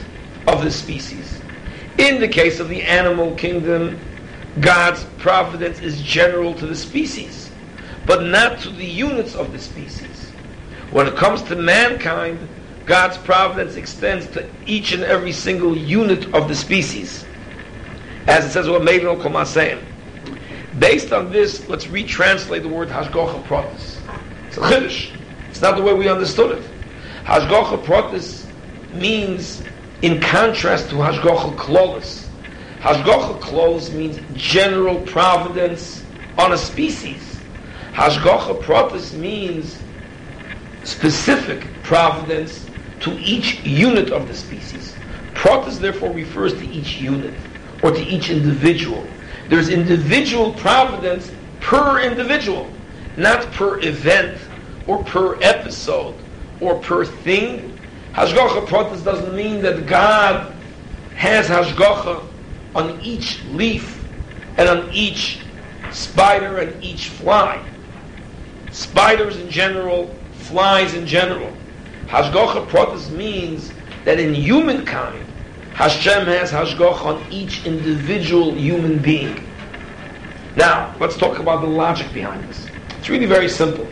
of the species. In the case of the animal kingdom, God's providence is general to the species, but not to the units of the species. When it comes to mankind, God's providence extends to each and every single unit of the species. As it says, based on this, let's retranslate the word Hashgachah Pratis. It's a chiddush. It's not the way we understood it. Hashgachah Pratis means in contrast to Hashgachah Klolos. Hashgachah Klolos means general providence on a species. Hashgachah Pratis means specific providence to each unit of the species. Pratis therefore refers to each unit or to each individual. There's individual providence per individual, not per event or per episode or per thing. Hashgachah Pratis doesn't mean that God has hashgacha on each leaf and on each spider and each fly. Spiders in general, flies in general. Hashgachah Pratis means that in humankind, Hashem has hashgacha on each individual human being. Now, let's talk about the logic behind this. It's really very simple.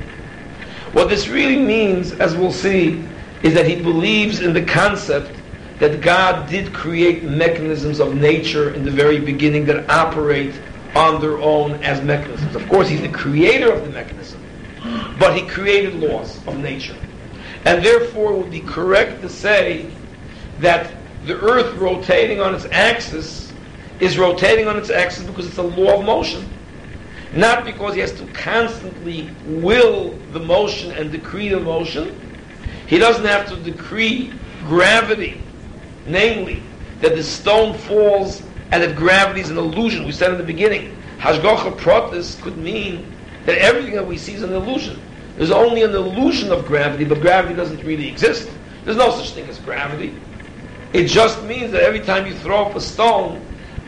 What this really means, as we'll see, is that he believes in the concept that God did create mechanisms of nature in the very beginning that operate on their own as mechanisms. Of course, he's the creator of the mechanism, but he created laws of nature. And therefore, it would be correct to say that the earth rotating on its axis is rotating on its axis because it's a law of motion. Not because he has to constantly will the motion and decree the motion. He doesn't have to decree gravity, namely, that the stone falls and that gravity is an illusion. We said in the beginning, Hashgachah Pratis could mean that everything that we see is an illusion. There's only an illusion of gravity, but gravity doesn't really exist. There's no such thing as gravity. It just means that every time you throw up a stone,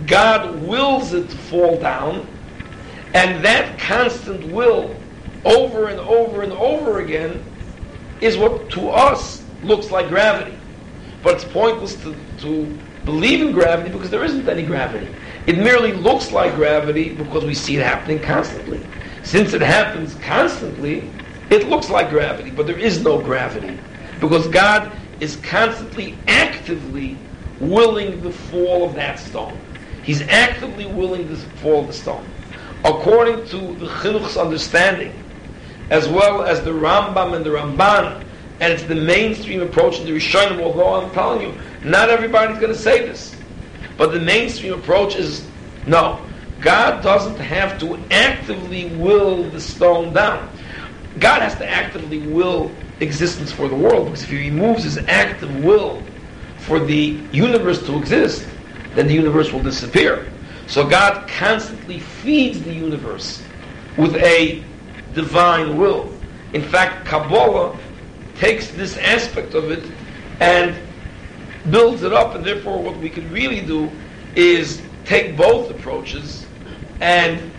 God wills it to fall down, and that constant will over and over and over again is what to us looks like gravity. But it's pointless to, to believe in gravity because there isn't any gravity. It merely looks like gravity because we see it happening constantly. Since it happens constantly, it looks like gravity, but there is no gravity because God is constantly, actively willing the fall of that stone. He's actively willing the fall of the stone. According to the Chinuch's understanding, as well as the Rambam and the Ramban, and it's the mainstream approach in the Rishonim, although I'm telling you, not everybody's going to say this, but the mainstream approach is no. God doesn't have to actively will the stone down. God has to actively will existence for the world, because if he removes his active will for the universe to exist, then the universe will disappear. So God constantly feeds the universe with a divine will. In fact, Kabbalah takes this aspect of it and builds it up, and therefore what we can really do is take both approaches and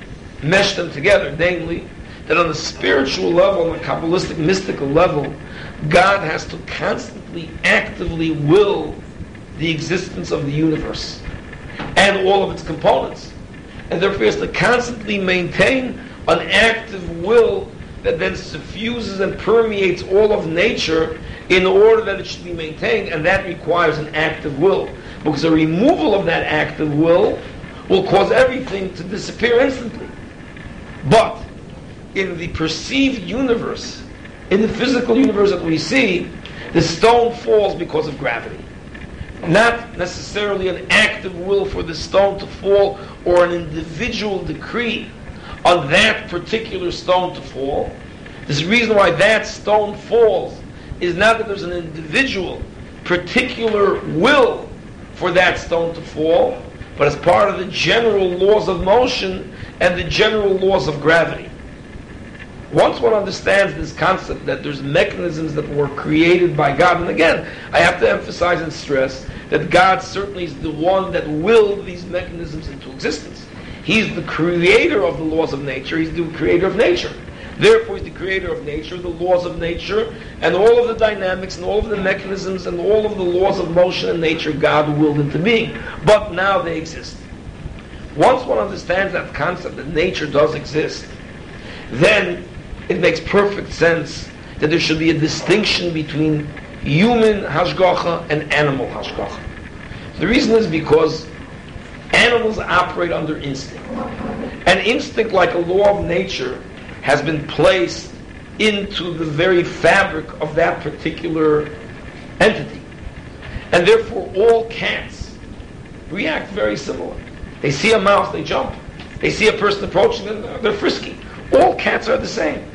mesh them together, namely, that on the spiritual level, on the Kabbalistic, mystical level, God has to constantly, actively will the existence of the universe and all of its components. and therefore has to constantly maintain an active will that then suffuses and permeates all of nature in order that it should be maintained, and that requires an active will, because the removal of that active will will cause everything to disappear instantly. But in the perceived universe, in the physical universe that we see, the stone falls because of gravity. Not necessarily an active will for the stone to fall or an individual decree on that particular stone to fall. There's a reason why that stone falls is not that there's an individual particular will for that stone to fall, but as part of the general laws of motion and the general laws of gravity. Once one understands this concept that there's mechanisms that were created by God, and again, I have to emphasize and stress that God certainly is the one that willed these mechanisms into existence. He's the creator of the laws of nature. He's the creator of nature. Therefore, he's the creator of nature, the laws of nature, and all of the dynamics and all of the mechanisms and all of the laws of motion and nature God willed into being. But now they exist. Once one understands that concept that nature does exist, then it makes perfect sense that there should be a distinction between human hashgacha and animal hashgacha. The reason is because animals operate under instinct. And instinct, like a law of nature, has been placed into the very fabric of that particular entity. And therefore, all cats react very similar. They see a mouse, they jump. They see a person approaching them, they're frisky. All cats are the same.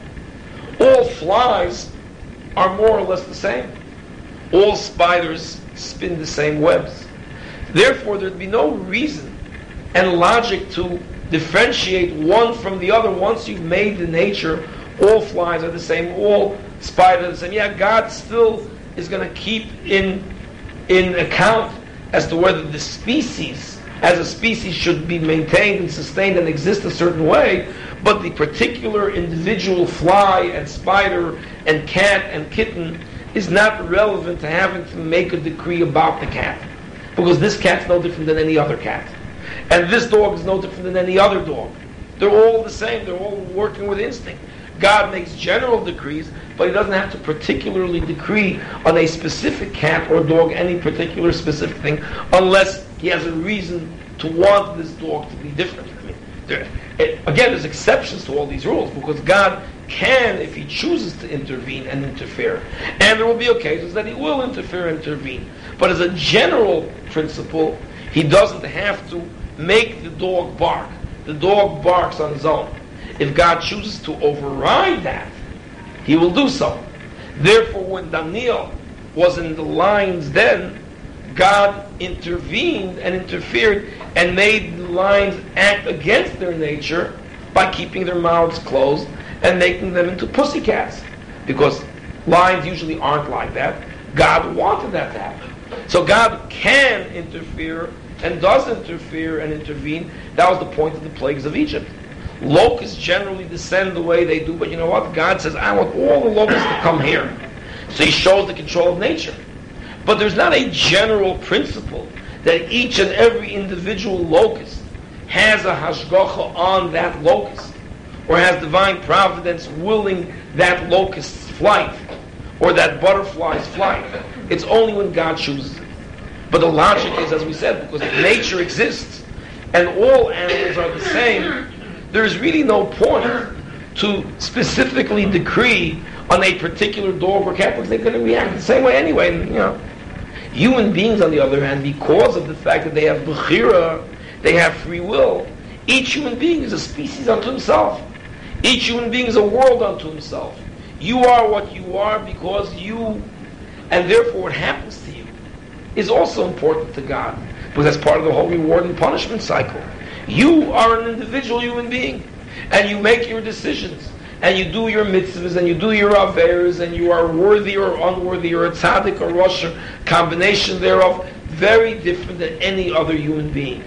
All flies are more or less the same. All spiders spin the same webs. Therefore, there'd be no reason and logic to differentiate one from the other once you've made the nature. All flies are the same. All spiders are the same. Yeah, God still is going to keep in, in account as to whether the species as a species should be maintained and sustained and exist a certain way, but the particular individual fly and spider and cat and kitten is not relevant to having to make a decree about the cat, because this cat's no different than any other cat, and this dog is no different than any other dog. They're all the same. They're all working with instinct. God makes general decrees, but he doesn't have to particularly decree on a specific cat or dog any particular specific thing, unless he has a reason to want this dog to be different. I mean, there, it, again, there's exceptions to all these rules, because God can, if he chooses to intervene and interfere, and there will be occasions that he will interfere and intervene. But as a general principle, he doesn't have to make the dog bark. The dog barks on his own. If God chooses to override that, he will do so. Therefore, when Daniel was in the lion's den, God intervened and interfered and made the lions act against their nature by keeping their mouths closed and making them into pussycats. Because lions usually aren't like that. God wanted that to happen. So God can interfere and does interfere and intervene. That was the point of the plagues of Egypt. Locusts generally descend the way they do, but you know what? God says, I want all the locusts to come here. So he shows the control of nature. But there's not a general principle that each and every individual locust has a hashgacha on that locust, or has divine providence willing that locust's flight, or that butterfly's flight. It's only when God chooses it. But the logic is, as we said, because nature exists, and all animals are the same, there is really no point to specifically decree on a particular dog or cat, because they're going to react the same way anyway. And, you know, human beings, on the other hand, because of the fact that they have bechira, they have free will, each human being is a species unto himself. Each human being is a world unto himself. You are what you are because you, and therefore what happens to you is also important to God, because that's part of the whole reward and punishment cycle. You are an individual human being, and you make your decisions, and you do your mitzvahs, and you do your averes, and you are worthy or unworthy, or a tzaddik or Rosh, or combination thereof, very different than any other human being.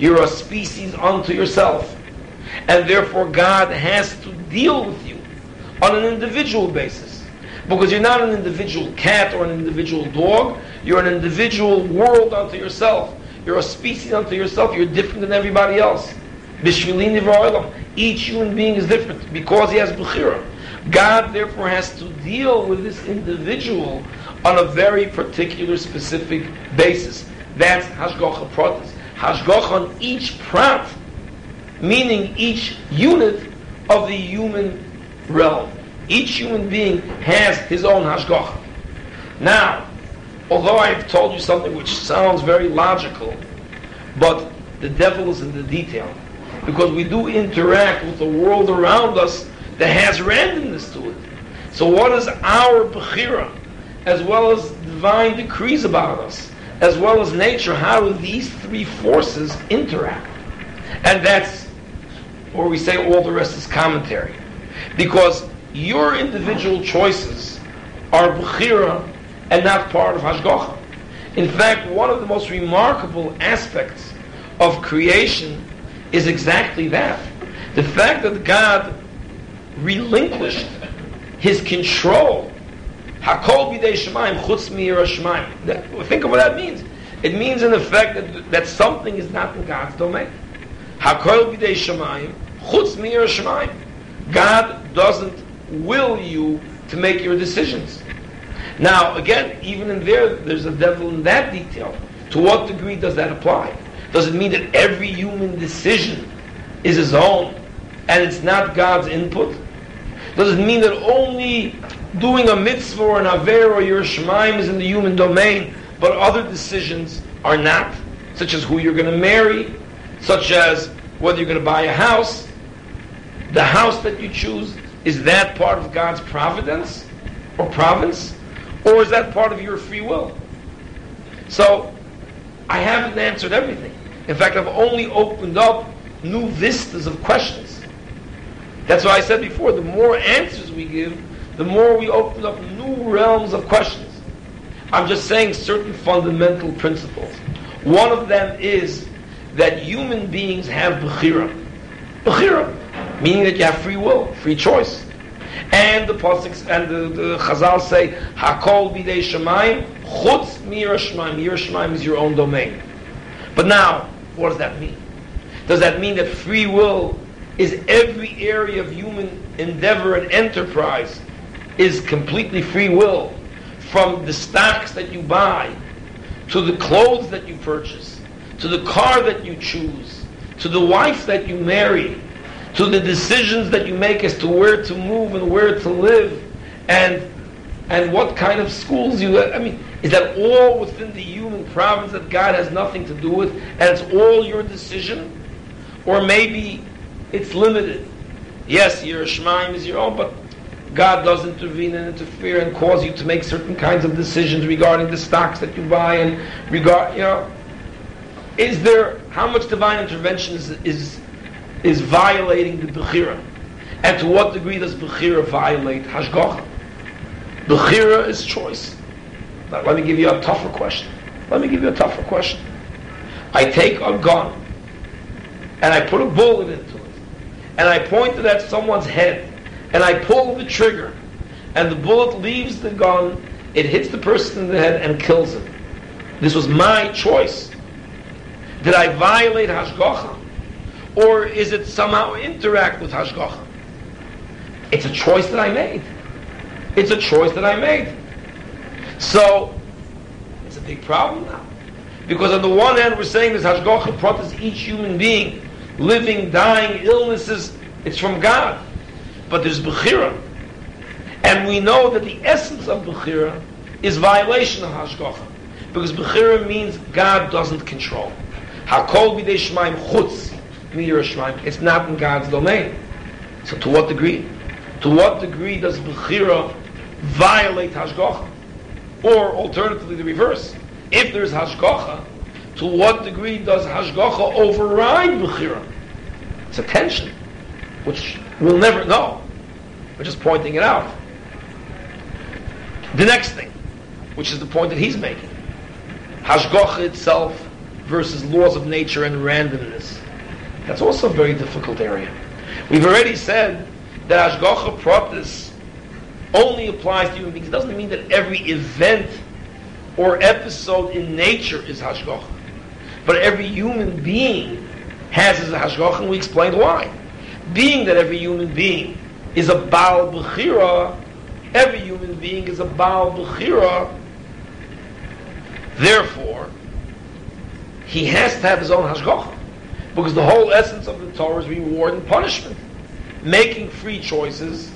You're a species unto yourself, and therefore God has to deal with you on an individual basis, because you're not an individual cat or an individual dog. You're an individual world unto yourself. You're a species unto yourself. You're different than everybody else. Bishvilini v'olam. Each human being is different because he has bechira. God therefore has to deal with this individual on a very particular, specific basis. That's Hashgachah Pratis. Hashgachah on each prat, meaning each unit of the human realm. Each human being has his own Hashgachah. Now, although I've told you something which sounds very logical, but the devil is in the detail. Because we do interact with the world around us that has randomness to it. So what is our bechira, as well as divine decrees about us, as well as nature? How do these three forces interact? And that's where we say all the rest is commentary. Because your individual choices are bechira and not part of Hashgachah. In fact, one of the most remarkable aspects of creation is exactly that. The fact that God relinquished his control. Hakol bidei Shemayim chutz mi'yirah Shemayim. Think of what that means. It means, in effect, that, that something is not in God's domain. Hakol bidei Shemayim chutz mi'yirah Shemayim. God doesn't will you to make your decisions. Now, again, even in there, there's a devil in that detail. To what degree does that apply? Does it mean that every human decision is his own and it's not God's input? Does it mean that only doing a mitzvah or an aver or your shemaim is in the human domain, but other decisions are not, such as who you're going to marry, such as whether you're going to buy a house? The house that you choose, is that part of God's providence or province, or is that part of your free will? So, I haven't answered everything. In fact, I've only opened up new vistas of questions. That's why I said before, the more answers we give, the more we open up new realms of questions. I'm just saying certain fundamental principles. One of them is that human beings have bechira. Bechira, meaning that you have free will, free choice. And the Pasuk and the, the Chazal say, Hakol bidei Shemayim, chutz mi'yirah Shemayim. Yirah Shemayim is your own domain. But now, what does that mean? Does that mean that free will is every area of human endeavor and enterprise is completely free will, from the stocks that you buy, to the clothes that you purchase, to the car that you choose, to the wife that you marry, to the decisions that you make as to where to move and where to live, and and what kind of schools you... I mean, is that all within the human province that God has nothing to do with, and it's all your decision? Or maybe it's limited. Yes, your Shemaim is your own, but God does intervene and interfere and cause you to make certain kinds of decisions regarding the stocks that you buy and regard, you know. Is there, how much divine intervention is is, is violating the Bechira? And to what degree does Bechira violate Hashgachah? Bechira is choice. Now, let me give you a tougher question. Let me give you a tougher question. I take a gun and I put a bullet into it and I point it at someone's head and I pull the trigger, and the bullet leaves the gun, it hits the person in the head and kills him. This was my choice. Did I violate Hashgachah? Or is it somehow interact with Hashgachah? It's a choice that I made. It's a choice that I made. So, it's a big problem now. Because on the one hand, we're saying this Hashgachah Pratis, each human being, living, dying, illnesses, it's from God. But there's Bechira. And we know that the essence of Bechira is violation of Hashgachah. Because Bechira means God doesn't control. Hakol bidei Shemayim chutz mi'yirah Shemayim. It's not in God's domain. So to what degree? To what degree does Bechira violate Hashgachah? Or alternatively the reverse. If there's Hashgachah, to what degree does Hashgachah override Bechira? It's a tension, which we'll never know. We're just pointing it out. The next thing, which is the point that he's making, Hashgachah itself versus laws of nature and randomness. That's also a very difficult area. We've already said that Hashgachah Pratis only applies to human beings. It doesn't mean that every event or episode in nature is Hashgachah. But every human being has his hashgachah, and we explained why. Being that every human being is a Baal Bechira, every human being is a Baal Bechira, therefore, he has to have his own hashgachah, because the whole essence of the Torah is reward and punishment. Making free choices,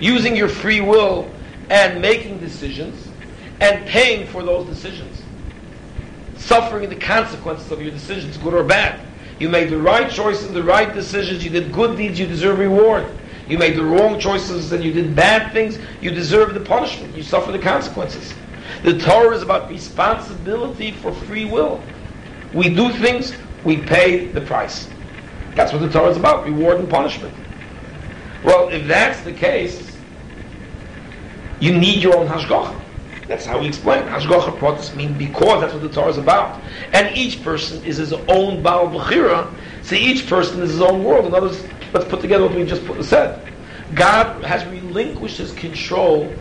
using your free will, and making decisions, and paying for those decisions. Suffering the consequences of your decisions, good or bad. You made the right choices and the right decisions, you did good deeds, you deserve reward. You made the wrong choices and you did bad things, you deserve the punishment, you suffer the consequences. The Torah is about responsibility for free will. We do things, we pay the price. That's what the Torah is about, reward and punishment. Well, if that's the case, you need your own hashgachah. That's how we explain it. Hashgachah Pratis means because that's what the Torah is about. And each person is his own Baal Bechira, so each person is his own world. In other words, let's put together what we just put, said. God has relinquished his control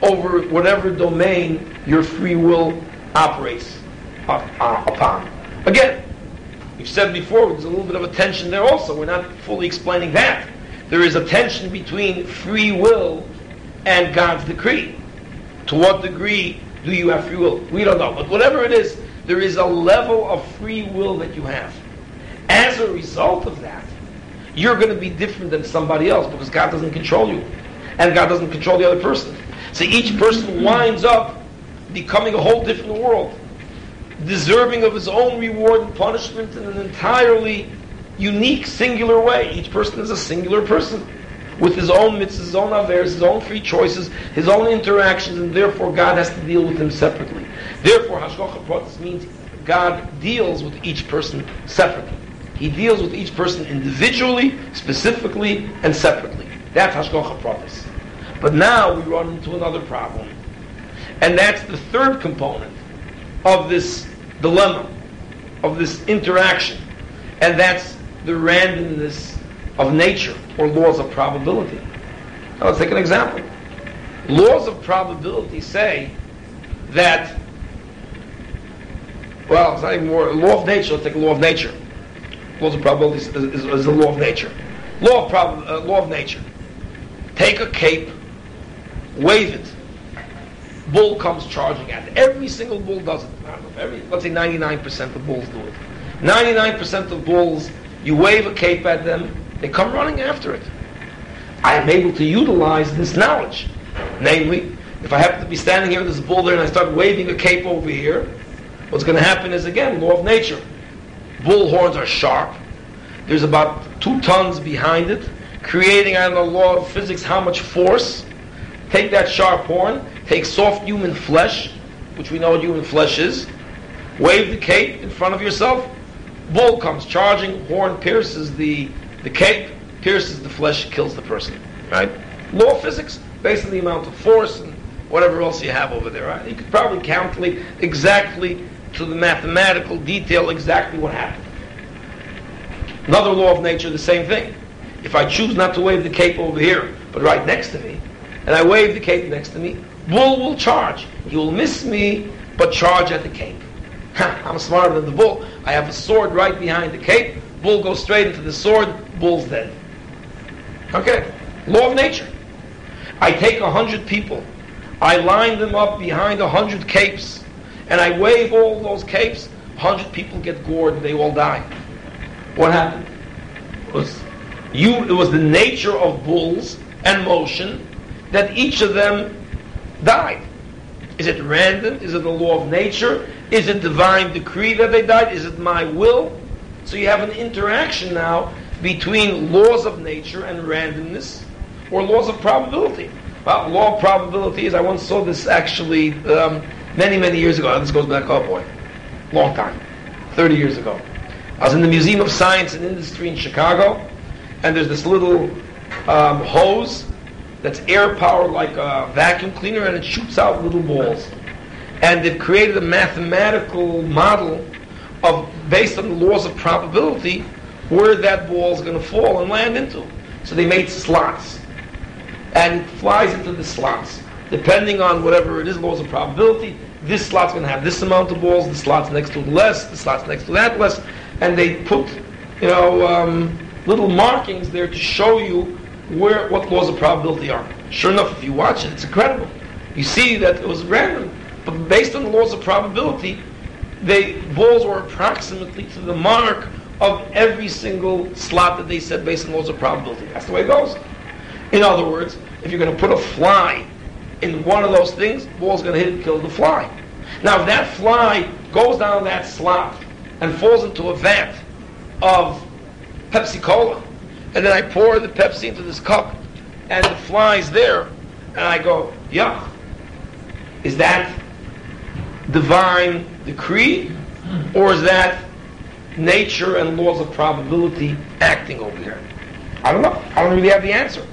over whatever domain your free will operates upon. Again, we've said before, there's a little bit of a tension there also. We're not fully explaining that. There is a tension between free will and God's decree. To what degree do you have free will? We don't know. But whatever it is, there is a level of free will that you have. As a result of that, you're going to be different than somebody else because God doesn't control you. And God doesn't control the other person. So each person winds up becoming a whole different world, deserving of his own reward and punishment in an entirely unique, singular way. Each person is a singular person, with his own mitzvahs, his own avers, his own free choices, his own interactions, and therefore God has to deal with him separately. Therefore, Hashgachah Pratis means God deals with each person separately. He deals with each person individually, specifically, and separately. That's Hashgachah Pratis. But now we run into another problem. And that's the third component of this dilemma, of this interaction. And that's the randomness of nature, or laws of probability. Now let's take an example. Laws of probability say that, well, it's not even more, law of nature, let's take law of nature. Laws of probability is, is, is the law of nature. Law of, prob, uh, law of nature. Take a cape, wave it, bull comes charging at it. Every single bull does it. I don't know, every, let's say ninety-nine percent of bulls do it. ninety-nine percent of bulls, you wave a cape at them, they come running after it. I am able to utilize this knowledge. Namely, if I happen to be standing here with this bull there and I start waving a cape over here, what's going to happen is, again, law of nature. Bull horns are sharp. There's about two tons behind it, creating, I don't know, law of physics, how much force. Take that sharp horn, take soft human flesh, which we know what human flesh is, wave the cape in front of yourself, bull comes charging, horn pierces the The cape, pierces the flesh, kills the person, right? Law of physics, based on the amount of force and whatever else you have over there, right? You could probably calculate exactly to the mathematical detail exactly what happened. Another law of nature, the same thing. If I choose not to wave the cape over here, but right next to me, and I wave the cape next to me, bull will charge. He will miss me, but charge at the cape. Ha, I'm smarter than the bull. I have a sword right behind the cape. Bull goes straight into the sword, bull's dead. Okay, law of nature. I take a hundred people, I line them up behind a hundred capes, and I wave all those capes, a hundred people get gored and they all die. What happened? It was, you, it was the nature of bulls and motion that each of them died. Is it random? Is it the law of nature? Is it divine decree that they died? Is it my will? So you have an interaction now between laws of nature and randomness, or laws of probability. Well, law of probability is, I once saw this actually um, many, many years ago. This goes back, oh boy, long time, thirty years ago. I was in the Museum of Science and Industry in Chicago, and there's this little um, hose that's air-powered like a vacuum cleaner, and it shoots out little balls. And they've created a mathematical model of, based on the laws of probability, where that ball is going to fall and land into. So they made slots, and it flies into the slots. Depending on whatever it is, laws of probability, this slot's going to have this amount of balls, the slot's next to less, the slot's next to that less, and they put you know, um, little markings there to show you where what laws of probability are. Sure enough, if you watch it, it's incredible. You see that it was random, but based on the laws of probability, the balls were approximately to the mark of every single slot that they said based on laws of probability. That's the way it goes. In other words, if you're going to put a fly in one of those things, the ball's going to hit and kill the fly. Now, if that fly goes down that slot and falls into a vat of Pepsi Cola, and then I pour the Pepsi into this cup, and the fly's there, and I go, yuck, is that divine decree, or is that nature and laws of probability acting over here? I don't know. I don't really have the answer.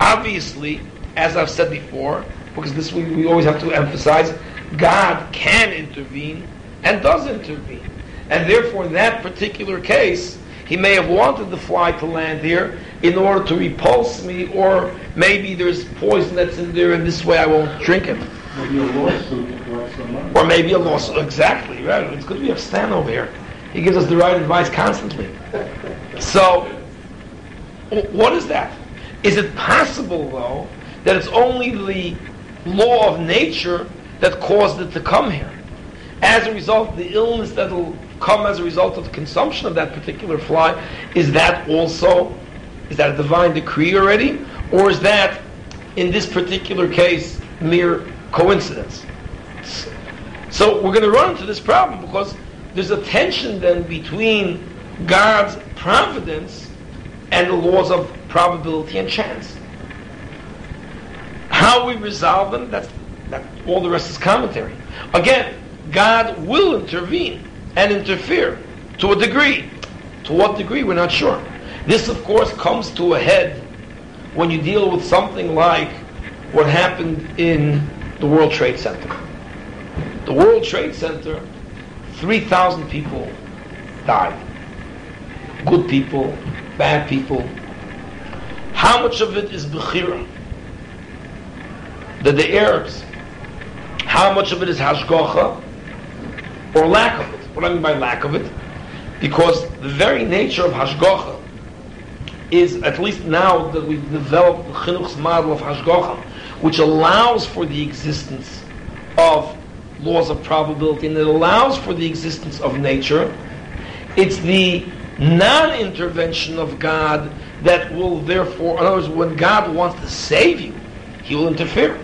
Obviously, as I've said before, because this we, we always have to emphasize, God can intervene and does intervene. And therefore, in that particular case, he may have wanted the fly to land here in order to repulse me, or maybe there's poison that's in there and this way I won't drink it. Maybe a lawsuit. Or maybe a lawsuit. Exactly, right? It's good we have Stan over here. He gives us the right advice constantly. So, what is that? Is it possible, though, that it's only the law of nature that caused it to come here? As a result, the illness that will come as a result of the consumption of that particular fly, is that also, is that a divine decree already? Or is that, in this particular case, mere coincidence? So we're going to run into this problem because there's a tension then between God's providence and the laws of probability and chance. How we resolve them, that's that, all the rest is commentary. Again, God will intervene and interfere to a degree. To what degree, we're not sure. This, of course, comes to a head when you deal with something like what happened in the World Trade Center. The World Trade Center, three thousand people died. Good people, bad people. How much of it is Bechira? That the Arabs. How much of it is Hashgachah? Or lack of it. What do I mean by lack of it? Because the very nature of Hashgachah is, at least now that we've developed the Chinuch's model of Hashgachah, which allows for the existence of laws of probability, and it allows for the existence of nature. It's the non-intervention of God that will therefore, in other words, when God wants to save you, he will interfere.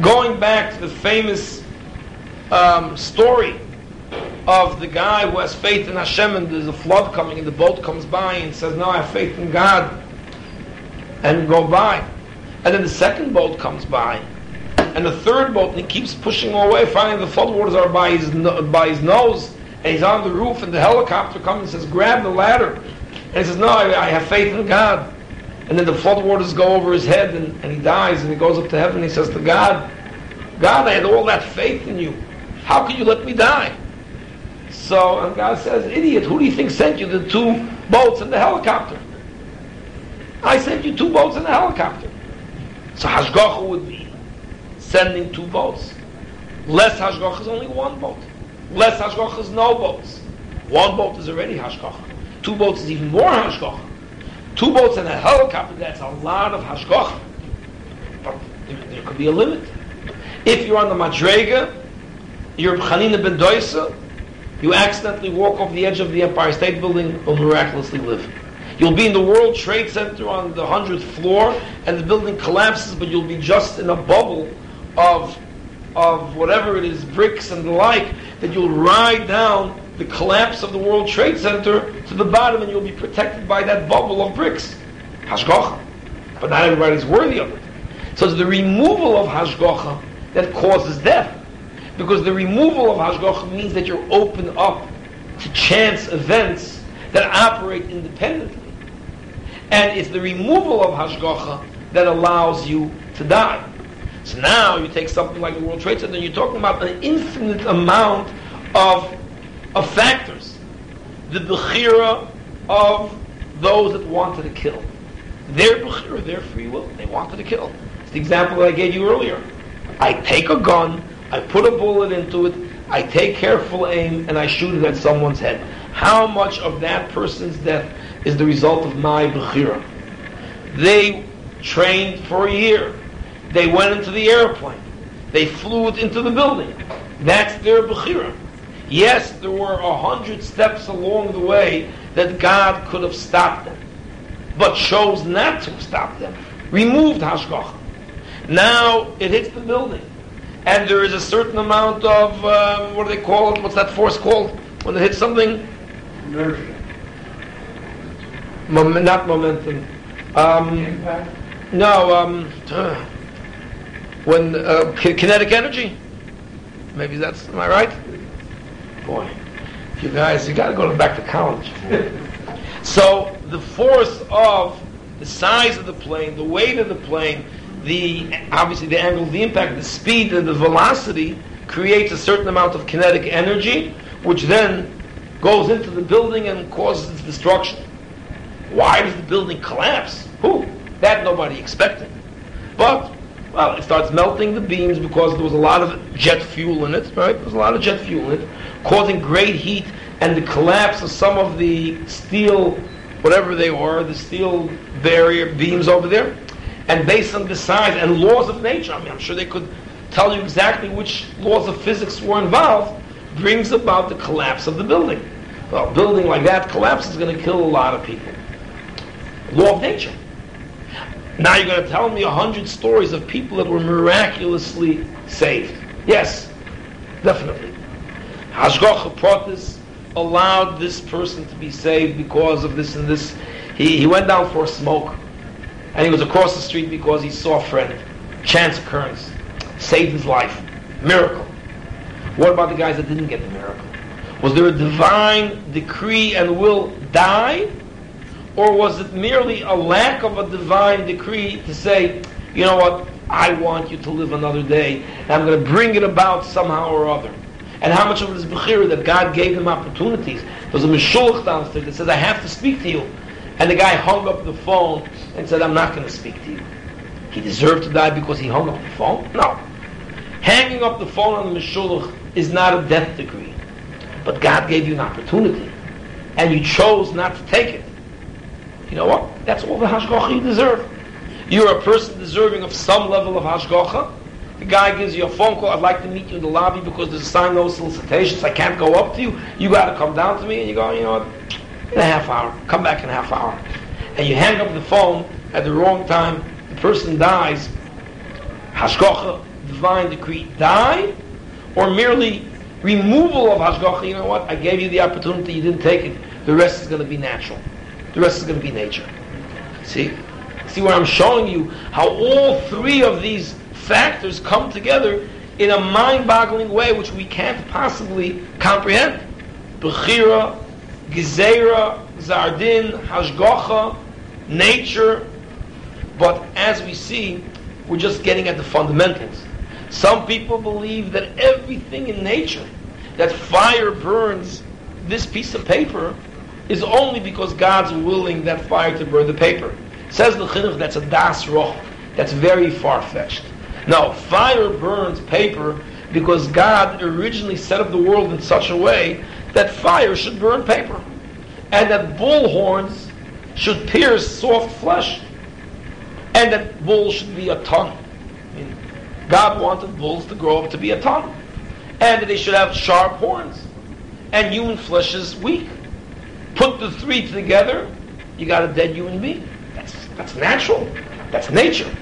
Going back to the famous um, story of the guy who has faith in Hashem, and there's a flood coming, and the boat comes by and says, no, I have faith in God, and go by. And then the second boat comes by, and the third boat, and he keeps pushing away. Finally, the floodwaters are by his no- by his nose, and he's on the roof, and the helicopter comes and says, grab the ladder. And he says, no, I, I have faith in God. And then the floodwaters go over his head, and, and he dies, and he goes up to heaven, and he says to God, God, I had all that faith in you. How could you let me die? So, and God says, idiot, who do you think sent you the two boats and the helicopter? I sent you two boats and a helicopter. So Hashgachah would be sending two boats. Less Hashgachah is only one boat. Less Hashgachah is no boats. One boat is already Hashgachah. Two boats is even more Hashgachah. Two boats and a helicopter, that's a lot of Hashgachah. But there, there could be a limit. If you're on the Madrega, you're Chanina ben Doisa, you accidentally walk off the edge of the Empire State Building, you'll miraculously live. You'll be in the World Trade Center on the hundredth floor, and the building collapses, but you'll be just in a bubble of of whatever it is, bricks and the like, that you'll ride down the collapse of the World Trade Center to the bottom, and you'll be protected by that bubble of bricks. Hashgachah. But not everybody's worthy of it. So it's the removal of Hashgachah that causes death. Because the removal of Hashgachah means that you're open up to chance events that operate independently. And it's the removal of Hashgachah that allows you to die. So now you take something like the World Trade Center, and you're talking about an infinite amount of, of factors. The Bechira of those that wanted to kill. Their Bechira, their free will, they wanted to kill. It's the example that I gave you earlier. I take a gun, I put a bullet into it, I take careful aim, and I shoot it at someone's head. how much of that person's death is the result of my bechira. They trained for a year. They went into the airplane. They flew it into the building. That's their bechira. Yes, there were a hundred steps along the way that God could have stopped them, but chose not to stop them. Removed Hashgachah. Now it hits the building. And there is a certain amount of, uh, what do they call it? What's that force called? When it hits something? Inertia. Mom- not momentum. Um, Impact? No. Um, uh, when uh, kinetic energy? Maybe that's, am I right? Boy, you guys, you got to go back to college. So the force of the size of the plane, the weight of the plane, the obviously the angle of the impact, the speed and the velocity creates a certain amount of kinetic energy, which then goes into the building and causes its destruction. Why does the building collapse? Who? That nobody expected. But, well, it starts melting the beams because there was a lot of jet fuel in it, right? There was a lot of jet fuel in it, causing great heat and the collapse of some of the steel, whatever they were, the steel barrier beams over there. And based on the size and laws of nature, I mean, I'm sure they could tell you exactly which laws of physics were involved, brings about the collapse of the building. Well, a building like that collapse is going to kill a lot of people. Law of nature. Now you're going to tell me a hundred stories of people that were miraculously saved. Yes, definitely. Hashgachah Pratis allowed this person to be saved because of this and this. He, he went down for a smoke. And he was across the street because he saw a friend. Chance occurrence. Saved his life. Miracle. What about the guys that didn't get the miracle? Was there a divine decree and will die? Or was it merely a lack of a divine decree to say, you know what, I want you to live another day, and I'm going to bring it about somehow or other? And how much of it is bechira that God gave him opportunities? There's a Mashiach downstairs that says, I have to speak to you. And the guy hung up the phone and said, I'm not going to speak to you. He deserved to die because he hung up the phone? No. Hanging up the phone on the Meshulach is not a death decree. But God gave you an opportunity. And you chose not to take it. You know what? That's all the Hashgachah you deserve. You're a person deserving of some level of Hashgachah. The guy gives you a phone call, I'd like to meet you in the lobby because there's a sign, no solicitations, I can't go up to you. You got to come down to me. And you go, you know what? In a half hour, come back in a half hour. And you hang up the phone at the wrong time, the person dies. Hashgachah, divine decree, die? Or merely removal of Hashgachah, you know what, I gave you the opportunity, you didn't take it, the rest is going to be natural. The rest is going to be nature. See? See where I'm showing you how all three of these factors come together in a mind-boggling way which we can't possibly comprehend. Bechira, Gezeira, Zardin, Hashgachah, nature. But as we see, we're just getting at the fundamentals. Some people believe that everything in nature, that fire burns this piece of paper, is only because God's willing that fire to burn the paper. Says the Chinuch, that's a das roch. That's very far-fetched. No, fire burns paper because God originally set up the world in such a way that fire should burn paper, and that bull horns should pierce soft flesh, and that bull should be a tongue. I mean, God wanted bulls to grow up to be a tongue, and that they should have sharp horns, and human flesh is weak. Put the three together, you got a dead human being. That's, that's natural. That's nature.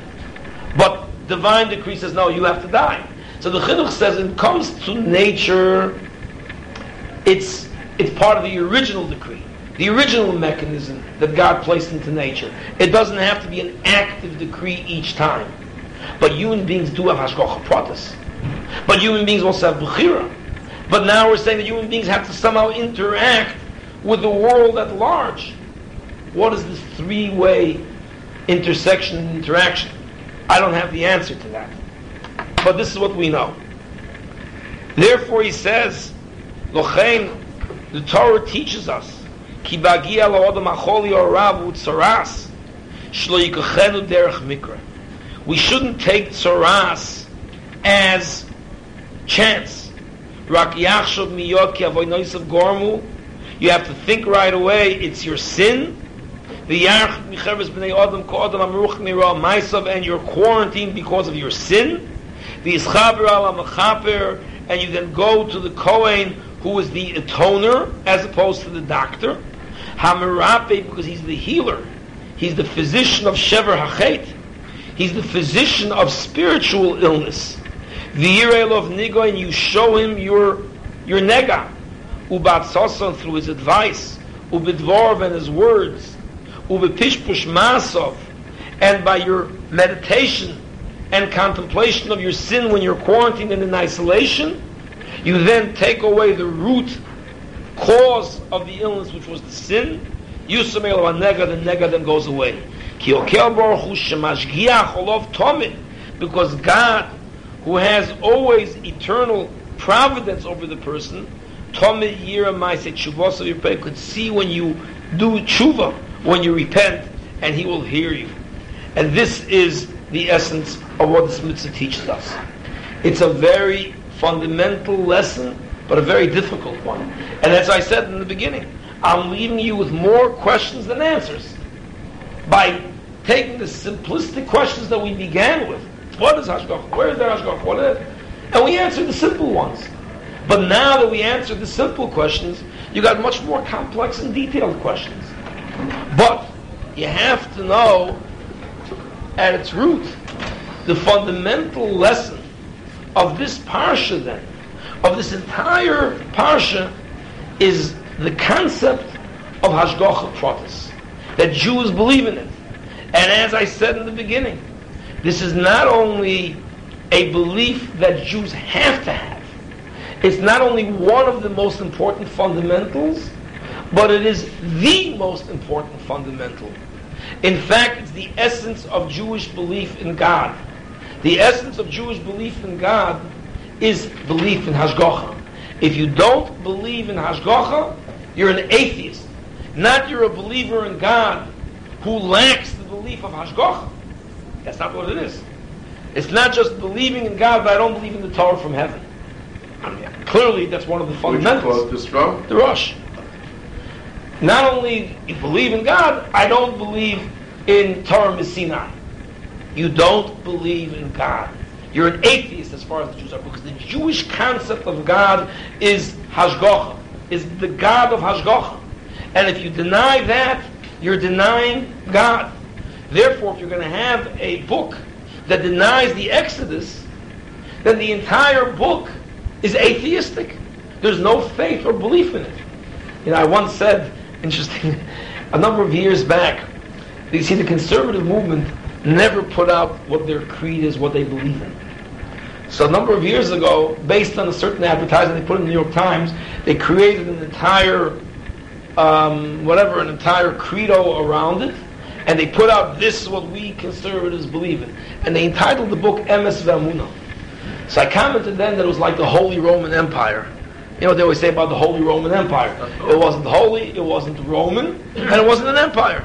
But divine decree says, no, you have to die. So the Chinuch says, when it comes to nature, It's it's part of the original decree, the original mechanism that God placed into nature. It doesn't have to be an active decree each time. But human beings do have Hashgachah Pratis. But human beings also have Bechira. But now we're saying that human beings have to somehow interact with the world at large. What is this three-way intersection and interaction? I don't have the answer to that. But this is what we know. Therefore, he says, Lochein, the Torah teaches us, Ki bagia la'odam acholi orav u'tzara'as, shlo yikachenu derech Mikra. We shouldn't take tzara'as as chance. Rak yachshov miyot ki avoy noisav gormu, You have to think right away, it's your sin. And you're quarantined because of your sin. And you then go to the Kohen, who is the atoner, as opposed to the doctor. Hamirape, because he's the healer. He's the physician of Shever HaChet. He's the physician of spiritual illness. V'yirei lo v'nigo, and you show him your your nega. Ubatzoson, through his advice. Ubidvorv, and his words. Ubipishpush masov, and by your meditation and contemplation of your sin when you're quarantined and in isolation, you then take away the root cause of the illness, which was the sin. Yusumel Nega, the nega then goes away. Because God, who has always eternal providence over the person, could see when you do tshuva, when you repent, and He will hear you. And this is the essence of what this mitzvah teaches us. It's a very fundamental lesson, but a very difficult one. And as I said in the beginning, I'm leaving you with more questions than answers. By taking the simplistic questions that we began with, what is Hashgachah? Where is that Hashgachah? What is it? And we answered the simple ones. But now that we answered the simple questions, you got much more complex and detailed questions. But you have to know, at its root, the fundamental lesson of this parsha then, of this entire parsha, is the concept of Hashgachah Pratis, that Jews believe in it. And as I said in the beginning, this is not only a belief that Jews have to have, it's not only one of the most important fundamentals, but it is the most important fundamental. In fact, it's the essence of Jewish belief in God. The essence of Jewish belief in God is belief in Hashgachah. If you don't believe in Hashgachah, you're an atheist. Not you're a believer in God who lacks the belief of Hashgachah. That's not what it is. It's not just believing in God, but I don't believe in the Torah from heaven. I mean, clearly, that's one of the fundamentals. Which is from? The Rosh. Not only you believe in God, I don't believe in Torah Missinai. You don't believe in God. You're an atheist as far as the Jews are, because the Jewish concept of God is Hashgachah, is the God of Hashgachah. And if you deny that, you're denying God. Therefore, if you're going to have a book that denies the Exodus, then the entire book is atheistic. There's no faith or belief in it. You know, I once said, interesting, a number of years back, you see, the conservative movement never put out what their creed is, what they believe in. So a number of years ago, based on a certain advertisement they put in the New York Times, they created an entire, um, whatever, an entire credo around it, and they put out, this is what we conservatives believe in. And they entitled the book, Emes VeEmunah. So I commented then that it was like the Holy Roman Empire. You know what they always say about the Holy Roman Empire? It wasn't holy, it wasn't Roman, and it wasn't an empire.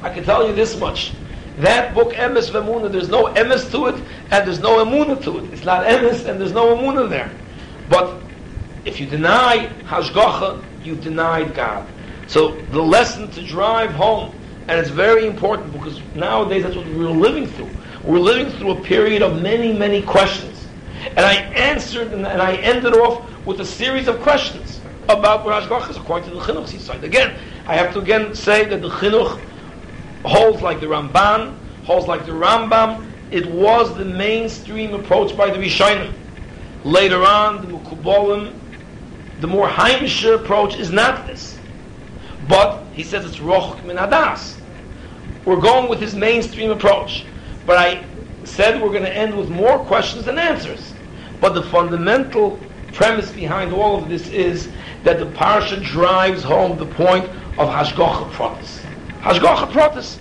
I can tell you this much. That book, Emes VeEmunah, there's no Emes to it, and there's no Emunah to it. It's not Emes, and there's no Emunah there. But if you deny Hashgachah, you've denied God. So the lesson to drive home, and it's very important, because nowadays that's what we're living through. We're living through a period of many, many questions. And I answered, and I ended off with a series of questions about where Hashgachah is according to the Chinuch side. Again, I have to again say that the Chinuch holds like the Ramban, holds like the Rambam. It was the mainstream approach by the Rishonim. Later on, the Mukubolim, the more Haimisher approach is not this. But he says it's Roch Min Hadas. We're going with his mainstream approach. But I said we're going to end with more questions than answers. But the fundamental premise behind all of this is that the parsha drives home the point of Hashgachah Pratis. Hashgachah Pratis.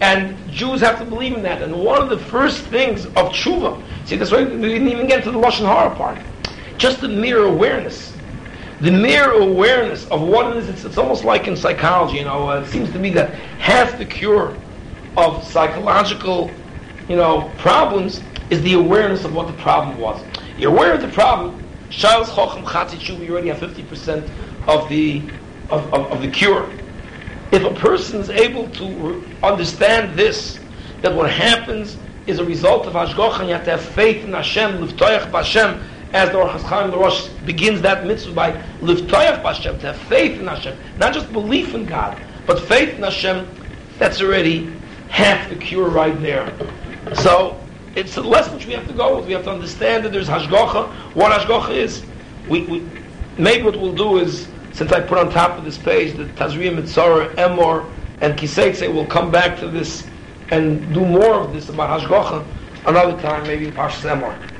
And Jews have to believe in that. And one of the first things of tshuva, see, that's why we didn't even get to the Lashon Hara part. Just the mere awareness. The mere awareness of what it is. It's, it's almost like in psychology, you know, it seems to me that half the cure of psychological, you know, problems is the awareness of what the problem was. You're aware of the problem, you already have fifty percent of the of, of, of the cure. If a person is able to re- understand this, that what happens is a result of Hashgachah, and you have to have faith in Hashem, Livtoyach B'Hashem, as the Orchos Chaim L'Rosh begins that mitzvah by Livtoyach B'Hashem, to have faith in Hashem, not just belief in God, but faith in Hashem, that's already half the cure right there. So, it's the lesson which we have to go with. We have to understand that there's Hashgachah, what Hashgachah is. We, we, maybe what we'll do is, since I put on top of this page the Tazria, Mitzora, Emor, and Kiseitse, we'll come back to this and do more of this about Hashgachah another time, maybe in Parshas Emor.